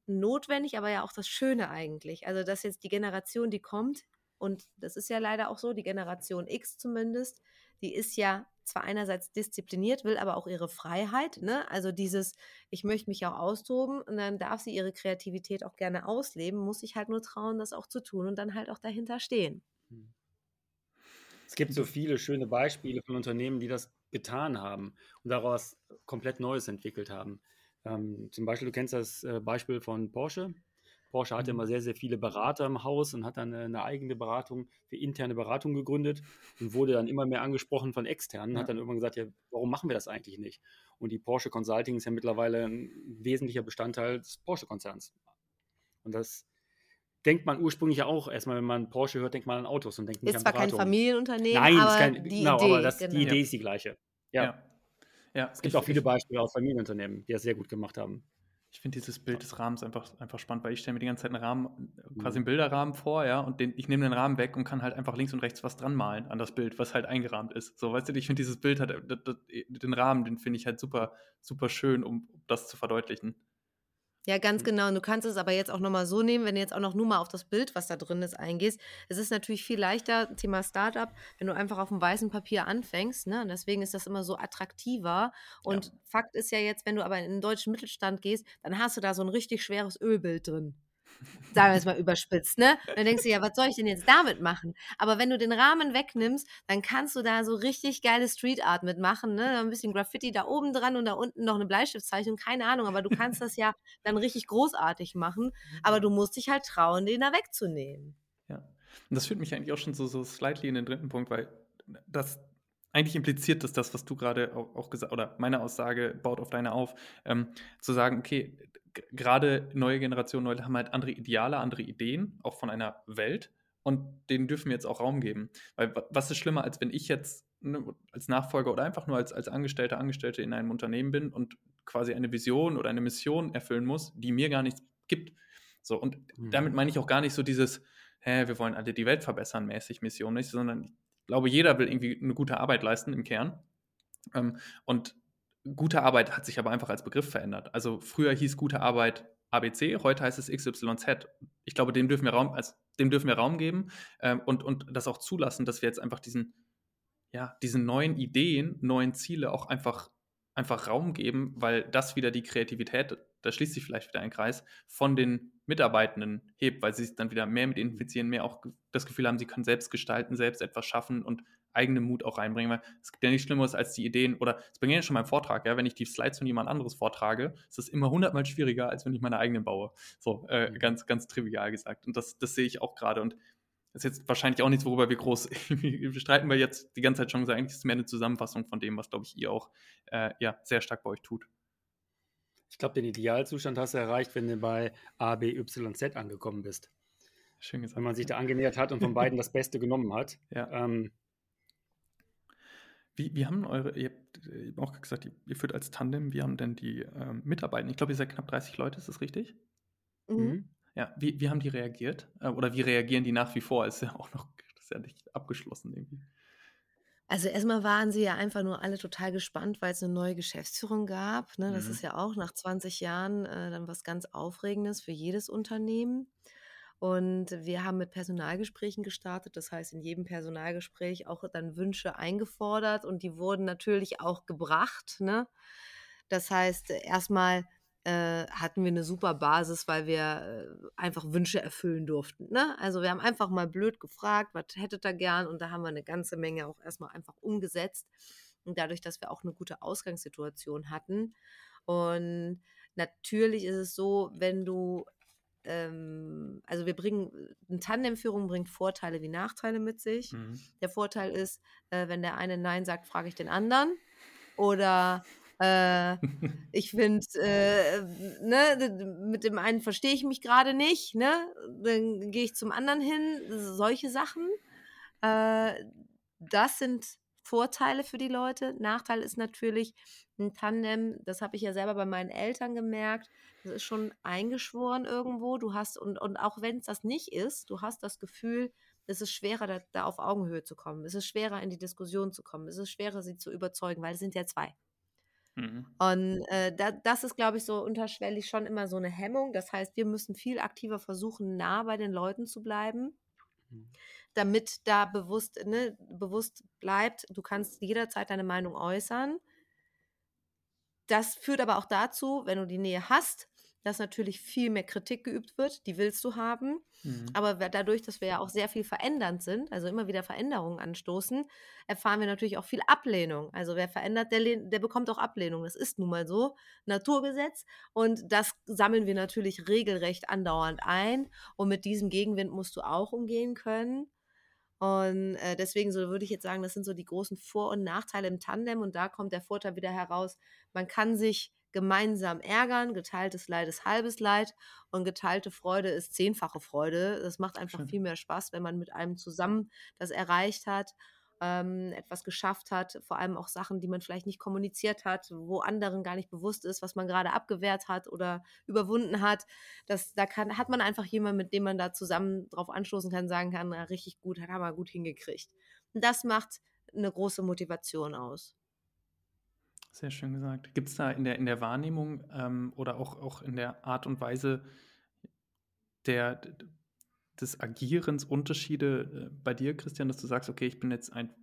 notwendig, aber ja auch das Schöne eigentlich. Also, dass jetzt die Generation, die kommt, und das ist ja leider auch so, die Generation X zumindest, die ist ja zwar einerseits diszipliniert, will aber auch ihre Freiheit, ne? Also dieses, ich möchte mich auch austoben und dann darf sie ihre Kreativität auch gerne ausleben, muss sich halt nur trauen, das auch zu tun und dann halt auch dahinter stehen. Mhm. Es gibt so viele schöne Beispiele von Unternehmen, die das getan haben und daraus komplett Neues entwickelt haben. Zum Beispiel, du kennst das Beispiel von Porsche. Porsche hatte immer sehr, sehr viele Berater im Haus und hat dann eine eigene Beratung für interne Beratung gegründet und wurde dann immer mehr angesprochen von externen, hat dann irgendwann gesagt, ja, warum machen wir das eigentlich nicht? Und die Porsche Consulting ist ja mittlerweile ein wesentlicher Bestandteil des Porsche-Konzerns. Und das denkt man ursprünglich ja auch erstmal, wenn man Porsche hört, denkt man an Autos und denkt nicht an Beratung. Ist zwar kein Familienunternehmen, die Idee ist die gleiche. Ja. Es gibt auch viele Beispiele aus Familienunternehmen, die das sehr gut gemacht haben. Ich finde dieses Bild des Rahmens einfach spannend, weil ich stelle mir die ganze Zeit einen Rahmen, quasi einen Bilderrahmen vor, ja, und ich nehme den Rahmen weg und kann halt einfach links und rechts was dran malen an das Bild, was halt eingerahmt ist. So, weißt du, ich finde dieses Bild hat, den Rahmen, den finde ich halt super, super schön, um das zu verdeutlichen. Ja, ganz genau. Und du kannst es aber jetzt auch nochmal so nehmen, wenn du jetzt auch noch nur mal auf das Bild, was da drin ist, eingehst. Es ist natürlich viel leichter, Thema Startup, wenn du einfach auf dem weißen Papier anfängst. Ne? Deswegen ist das immer so attraktiver. Und Fakt ist ja jetzt, wenn du aber in den deutschen Mittelstand gehst, dann hast du da so ein richtig schweres Ölbild drin. Sagen wir es mal überspitzt, ne? Und dann denkst du, ja, was soll ich denn jetzt damit machen? Aber wenn du den Rahmen wegnimmst, dann kannst du da so richtig geile Street Art mitmachen, ne? Ein bisschen Graffiti da oben dran und da unten noch eine Bleistiftzeichnung, keine Ahnung, aber du kannst das ja dann richtig großartig machen, aber du musst dich halt trauen, den da wegzunehmen. Ja, und das führt mich eigentlich auch schon so slightly in den dritten Punkt, weil das eigentlich impliziert, dass das, was du gerade auch gesagt hast, oder meine Aussage baut auf deine auf, zu sagen, okay, gerade neue Generationen, Leute haben halt andere Ideale, andere Ideen, auch von einer Welt, und denen dürfen wir jetzt auch Raum geben. Weil was ist schlimmer, als wenn ich jetzt als Nachfolger oder einfach nur als Angestellter, Angestellte in einem Unternehmen bin und quasi eine Vision oder eine Mission erfüllen muss, die mir gar nichts gibt. So, und damit meine ich auch gar nicht so dieses, wir wollen alle die Welt verbessern, mäßig Mission, nicht, sondern ich glaube, jeder will irgendwie eine gute Arbeit leisten im Kern. Und gute Arbeit hat sich aber einfach als Begriff verändert. Also früher hieß gute Arbeit ABC, heute heißt es XYZ. Ich glaube, dem dürfen wir Raum geben und das auch zulassen, dass wir jetzt einfach diesen neuen Ideen, neuen Ziele auch einfach Raum geben, weil das wieder die Kreativität, da schließt sich vielleicht wieder ein Kreis, von den Mitarbeitenden hebt, weil sie es dann wieder mehr mit infizieren, mehr auch das Gefühl haben, sie können selbst gestalten, selbst etwas schaffen und eigenen Mut auch reinbringen, weil es gibt ja nichts Schlimmeres als die Ideen, oder es beginnt ja schon beim Vortrag, ja, wenn ich die Slides von jemand anderes vortrage, ist das immer 100-mal schwieriger, als wenn ich meine eigenen baue. So, ganz, ganz trivial gesagt. Und das sehe ich auch gerade. Und das ist jetzt wahrscheinlich auch nichts, worüber wir groß streiten, weil jetzt die ganze Zeit schon gesagt, eigentlich ist es mehr eine Zusammenfassung von dem, was, glaube ich, ihr auch sehr stark bei euch tut. Ich glaube, den Idealzustand hast du erreicht, wenn du bei A, B, Y, Z angekommen bist. Schön gesagt. Wenn man sich da angenähert hat und von beiden das Beste genommen hat. Ja. Ihr habt auch gesagt, ihr führt als Tandem, wie haben denn die Mitarbeitenden, ich glaube, ihr seid knapp 30 Leute, ist das richtig? Mhm. Ja, wie haben die reagiert? Oder wie reagieren die nach wie vor? Ist ja auch noch, das ist ja nicht abgeschlossen irgendwie. Also erstmal waren sie ja einfach nur alle total gespannt, weil es eine neue Geschäftsführung gab. Ne? Das ist ja auch nach 20 Jahren dann was ganz Aufregendes für jedes Unternehmen. Und wir haben mit Personalgesprächen gestartet, das heißt in jedem Personalgespräch auch dann Wünsche eingefordert und die wurden natürlich auch gebracht. Ne? Das heißt, erstmal hatten wir eine super Basis, weil wir einfach Wünsche erfüllen durften. Ne? Also wir haben einfach mal blöd gefragt, was hättet ihr gern, und da haben wir eine ganze Menge auch erstmal einfach umgesetzt. Und dadurch, dass wir auch eine gute Ausgangssituation hatten. Und natürlich ist es so, wenn du also eine Tandemführung bringt Vorteile wie Nachteile mit sich. Mhm. Der Vorteil ist, wenn der eine Nein sagt, frage ich den anderen. Oder ich finde, mit dem einen verstehe ich mich gerade nicht, ne? Dann gehe ich zum anderen hin. Solche Sachen. Das sind Vorteile für die Leute. Nachteil ist natürlich ein Tandem, das habe ich ja selber bei meinen Eltern gemerkt, das ist schon eingeschworen irgendwo, du hast, und auch wenn es das nicht ist, du hast das Gefühl, es ist schwerer, da auf Augenhöhe zu kommen, es ist schwerer, in die Diskussion zu kommen, es ist schwerer, sie zu überzeugen, weil es sind ja zwei. Mhm. Und das ist, glaube ich, so unterschwellig schon immer so eine Hemmung, das heißt, wir müssen viel aktiver versuchen, nah bei den Leuten zu bleiben, damit da bewusst bleibt, du kannst jederzeit deine Meinung äußern. Das führt aber auch dazu, wenn du die Nähe hast, dass natürlich viel mehr Kritik geübt wird, die willst du haben, aber dadurch, dass wir ja auch sehr viel verändernd sind, also immer wieder Veränderungen anstoßen, erfahren wir natürlich auch viel Ablehnung. Also wer verändert, der bekommt auch Ablehnung. Das ist nun mal so, Naturgesetz, und das sammeln wir natürlich regelrecht andauernd ein, und mit diesem Gegenwind musst du auch umgehen können. Und deswegen, so würde ich jetzt sagen, das sind so die großen Vor- und Nachteile im Tandem, und da kommt der Vorteil wieder heraus, man kann sich gemeinsam ärgern, geteiltes Leid ist halbes Leid und geteilte Freude ist 10-fache Freude. Das macht einfach viel mehr Spaß, wenn man mit einem zusammen das erreicht hat, etwas geschafft hat, vor allem auch Sachen, die man vielleicht nicht kommuniziert hat, wo anderen gar nicht bewusst ist, was man gerade abgewehrt hat oder überwunden hat. Hat man einfach jemanden, mit dem man da zusammen drauf anstoßen kann, sagen kann, na, richtig gut, haben wir gut hingekriegt. Und das macht eine große Motivation aus. Sehr schön gesagt. Gibt es da in der Wahrnehmung oder auch in der Art und Weise des Agierens Unterschiede bei dir, Christian, dass du sagst, okay, ich bin jetzt ein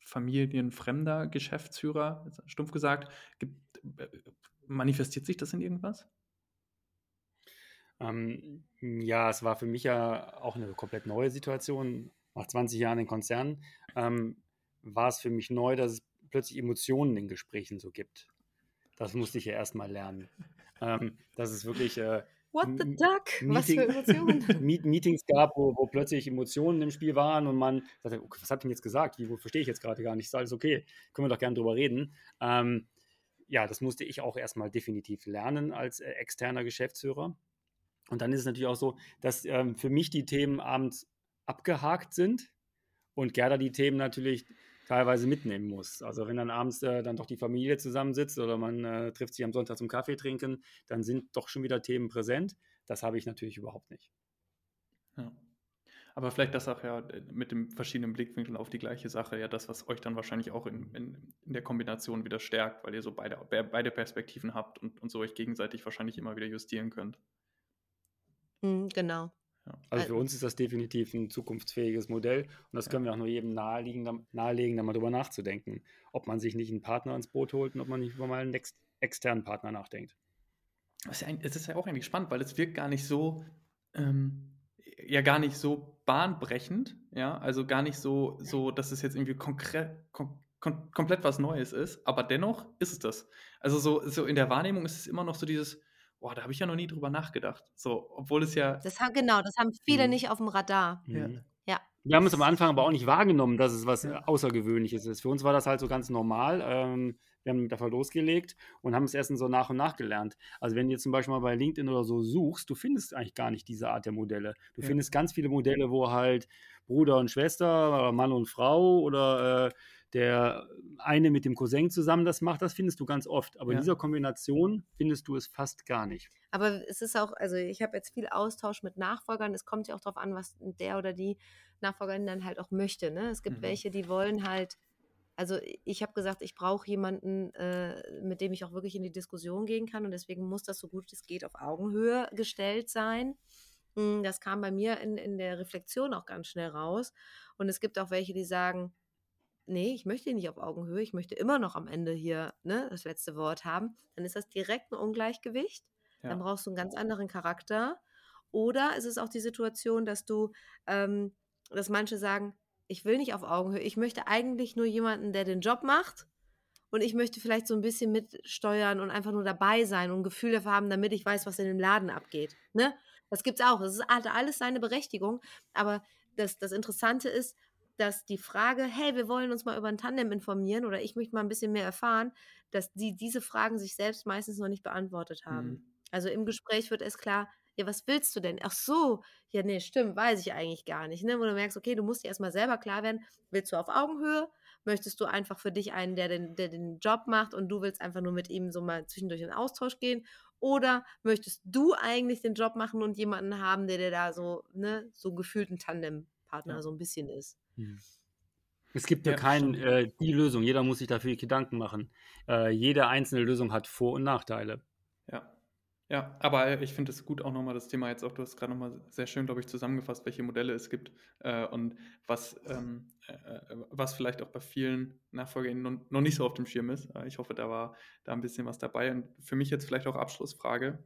familienfremder Geschäftsführer, stumpf gesagt, manifestiert sich das in irgendwas? Ja, es war für mich ja auch eine komplett neue Situation. Nach 20 Jahren in Konzernen war es für mich neu, dass es plötzlich Emotionen in Gesprächen so gibt. Das musste ich ja erstmal lernen. Das ist wirklich... What the duck? Was für Emotionen? Meetings gab, wo plötzlich Emotionen im Spiel waren und man sagte, okay, was habt ihr denn jetzt gesagt? Wo verstehe ich jetzt gerade gar nicht? Ist alles okay? Können wir doch gerne drüber reden. Ja, das musste ich auch erstmal definitiv lernen als externer Geschäftsführer. Und dann ist es natürlich auch so, dass für mich die Themen abends abgehakt sind und Gerda die Themen natürlich teilweise mitnehmen muss. Also wenn dann abends dann doch die Familie zusammensitzt oder man trifft sich am Sonntag zum Kaffee trinken, dann sind doch schon wieder Themen präsent. Das habe ich natürlich überhaupt nicht. Ja. Aber vielleicht das auch ja mit dem verschiedenen Blickwinkeln auf die gleiche Sache, ja das, was euch dann wahrscheinlich auch in der Kombination wieder stärkt, weil ihr so beide Perspektiven habt und so euch gegenseitig wahrscheinlich immer wieder justieren könnt. Genau. Ja. Also für uns ist das definitiv ein zukunftsfähiges Modell, und das können wir auch nur jedem nahelegen, da mal drüber nachzudenken, ob man sich nicht einen Partner ins Boot holt und ob man nicht über mal einen externen Partner nachdenkt. Es ist ja auch eigentlich spannend, weil es wirkt gar nicht so, gar nicht so bahnbrechend, ja, also gar nicht so dass es jetzt irgendwie komplett was Neues ist, aber dennoch ist es das. Also so in der Wahrnehmung ist es immer noch so dieses, boah, da habe ich ja noch nie drüber nachgedacht. So, obwohl es ja... Das haben viele nicht auf dem Radar. Ja. Ja. Wir haben es am Anfang aber auch nicht wahrgenommen, dass es was Außergewöhnliches ist. Für uns war das halt so ganz normal. Wir haben davon losgelegt und haben es erst so nach und nach gelernt. Also wenn du jetzt zum Beispiel mal bei LinkedIn oder so suchst, du findest eigentlich gar nicht diese Art der Modelle. Du findest ganz viele Modelle, wo halt Bruder und Schwester oder Mann und Frau oder der eine mit dem Cousin zusammen das macht, das findest du ganz oft. Aber in dieser Kombination findest du es fast gar nicht. Aber es ist auch, also ich habe jetzt viel Austausch mit Nachfolgern. Es kommt ja auch darauf an, was der oder die Nachfolgerin dann halt auch möchte. Ne? Es gibt welche, die wollen halt, also ich habe gesagt, ich brauche jemanden, mit dem ich auch wirklich in die Diskussion gehen kann. Und deswegen muss das so gut es geht auf Augenhöhe gestellt sein. Das kam bei mir in der Reflexion auch ganz schnell raus. Und es gibt auch welche, die sagen, nee, ich möchte nicht auf Augenhöhe, ich möchte immer noch am Ende hier das letzte Wort haben, dann ist das direkt ein Ungleichgewicht, dann brauchst du einen ganz anderen Charakter. Oder es ist auch die Situation, dass du, dass manche sagen, ich will nicht auf Augenhöhe, ich möchte eigentlich nur jemanden, der den Job macht, und ich möchte vielleicht so ein bisschen mitsteuern und einfach nur dabei sein und ein Gefühl dafür haben, damit ich weiß, was in dem Laden abgeht. Ne? Das gibt's auch, das hat alles seine Berechtigung, aber das Interessante ist, dass die Frage, hey, wir wollen uns mal über ein Tandem informieren oder ich möchte mal ein bisschen mehr erfahren, dass die diese Fragen sich selbst meistens noch nicht beantwortet haben. Also im Gespräch wird es klar, ja, was willst du denn? Ach so, ja, nee, stimmt, weiß ich eigentlich gar nicht. Ne? Wo du merkst, okay, du musst dir erstmal selber klar werden, willst du auf Augenhöhe? Möchtest du einfach für dich einen, der den Job macht und du willst einfach nur mit ihm so mal zwischendurch in Austausch gehen? Oder möchtest du eigentlich den Job machen und jemanden haben, der da so, so gefühlt ein Tandempartner so ein bisschen ist? Es gibt ja keine die Lösung, jeder muss sich dafür Gedanken machen. Jede einzelne Lösung hat Vor- und Nachteile. Ja, Ja, aber ich finde es gut, auch nochmal das Thema jetzt auch, du hast gerade nochmal sehr schön, glaube ich, zusammengefasst, welche Modelle es gibt und was vielleicht auch bei vielen NachfolgerInnen noch nicht so auf dem Schirm ist. Ich hoffe, da war da ein bisschen was dabei. Und für mich jetzt vielleicht auch Abschlussfrage,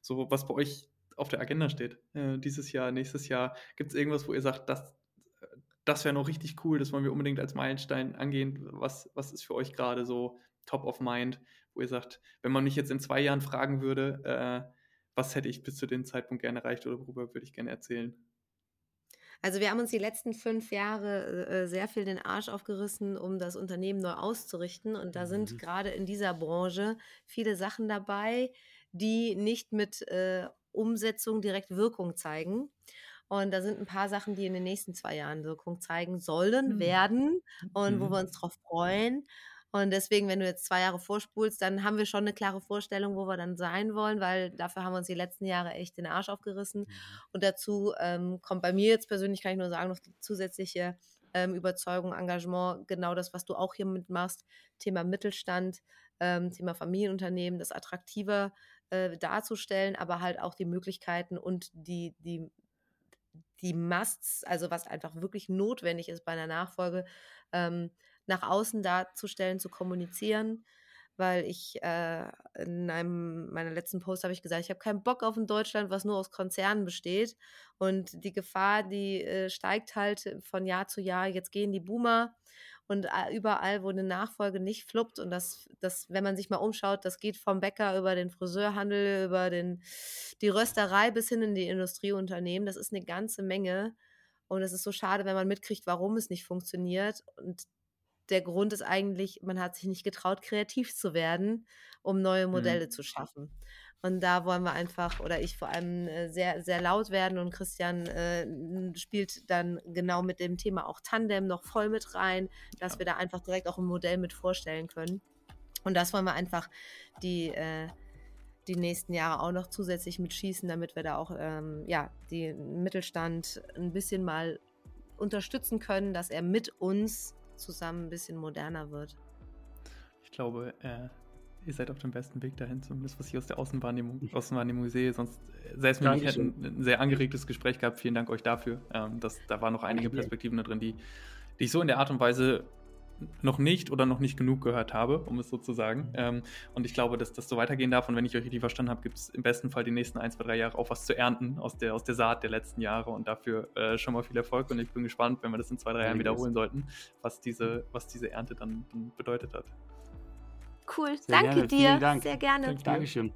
so was bei euch auf der Agenda steht, dieses Jahr, nächstes Jahr, gibt es irgendwas, wo ihr sagt, das wäre noch richtig cool, das wollen wir unbedingt als Meilenstein angehen, was ist für euch gerade so top of mind, wo ihr sagt, wenn man mich jetzt in 2 Jahren fragen würde, was hätte ich bis zu dem Zeitpunkt gerne erreicht oder worüber würde ich gerne erzählen? Also wir haben uns die letzten 5 Jahre sehr viel den Arsch aufgerissen, um das Unternehmen neu auszurichten, und da sind gerade in dieser Branche viele Sachen dabei, die nicht mit Umsetzung direkt Wirkung zeigen. Und da sind ein paar Sachen, die in den nächsten 2 Jahren Wirkung zeigen sollen, werden und wo wir uns drauf freuen. Und deswegen, wenn du jetzt 2 Jahre vorspulst, dann haben wir schon eine klare Vorstellung, wo wir dann sein wollen, weil dafür haben wir uns die letzten Jahre echt den Arsch aufgerissen. Und dazu kommt bei mir jetzt persönlich, kann ich nur sagen, noch die zusätzliche Überzeugung, Engagement, genau das, was du auch hier mitmachst, Thema Mittelstand, Thema Familienunternehmen, das attraktiver darzustellen, aber halt auch die Möglichkeiten und die Musts, also was einfach wirklich notwendig ist bei einer Nachfolge, nach außen darzustellen, zu kommunizieren, weil ich in einem meiner letzten Posts habe ich gesagt, ich habe keinen Bock auf ein Deutschland, was nur aus Konzernen besteht, und die Gefahr, die steigt halt von Jahr zu Jahr, jetzt gehen die Boomer und überall, wo eine Nachfolge nicht fluppt, und das, wenn man sich mal umschaut, das geht vom Bäcker über den Friseurhandel, über die Rösterei bis hin in die Industrieunternehmen, das ist eine ganze Menge, und es ist so schade, wenn man mitkriegt, warum es nicht funktioniert, und der Grund ist eigentlich, man hat sich nicht getraut, kreativ zu werden, um neue Modelle zu schaffen. Und da wollen wir einfach, oder ich vor allem, sehr, sehr laut werden. Und Christian spielt dann genau mit dem Thema auch Tandem noch voll mit rein, dass wir da einfach direkt auch ein Modell mit vorstellen können. Und das wollen wir einfach die nächsten Jahre auch noch zusätzlich mitschießen, damit wir da auch den Mittelstand ein bisschen mal unterstützen können, dass er mit uns zusammen ein bisschen moderner wird. Ich glaube, ihr seid auf dem besten Weg dahin, zumindest was ich aus der Außenwahrnehmung sehe. Sonst selbst mit mir hätten ein sehr angeregtes Gespräch gehabt. Vielen Dank euch dafür. Da waren noch einige Perspektiven da drin, die ich so in der Art und Weise noch nicht genug gehört habe, um es so zu sagen. Und ich glaube, dass das so weitergehen darf. Und wenn ich euch richtig verstanden habe, gibt es im besten Fall die nächsten 1, 2, 3 Jahre auch was zu ernten aus der Saat der letzten Jahre. Und dafür schon mal viel Erfolg. Und ich bin gespannt, wenn wir das in 2, 3 Jahren wiederholen sollten, was diese Ernte dann bedeutet hat. Cool, danke dir. Vielen Dank. Sehr gerne. Dankeschön.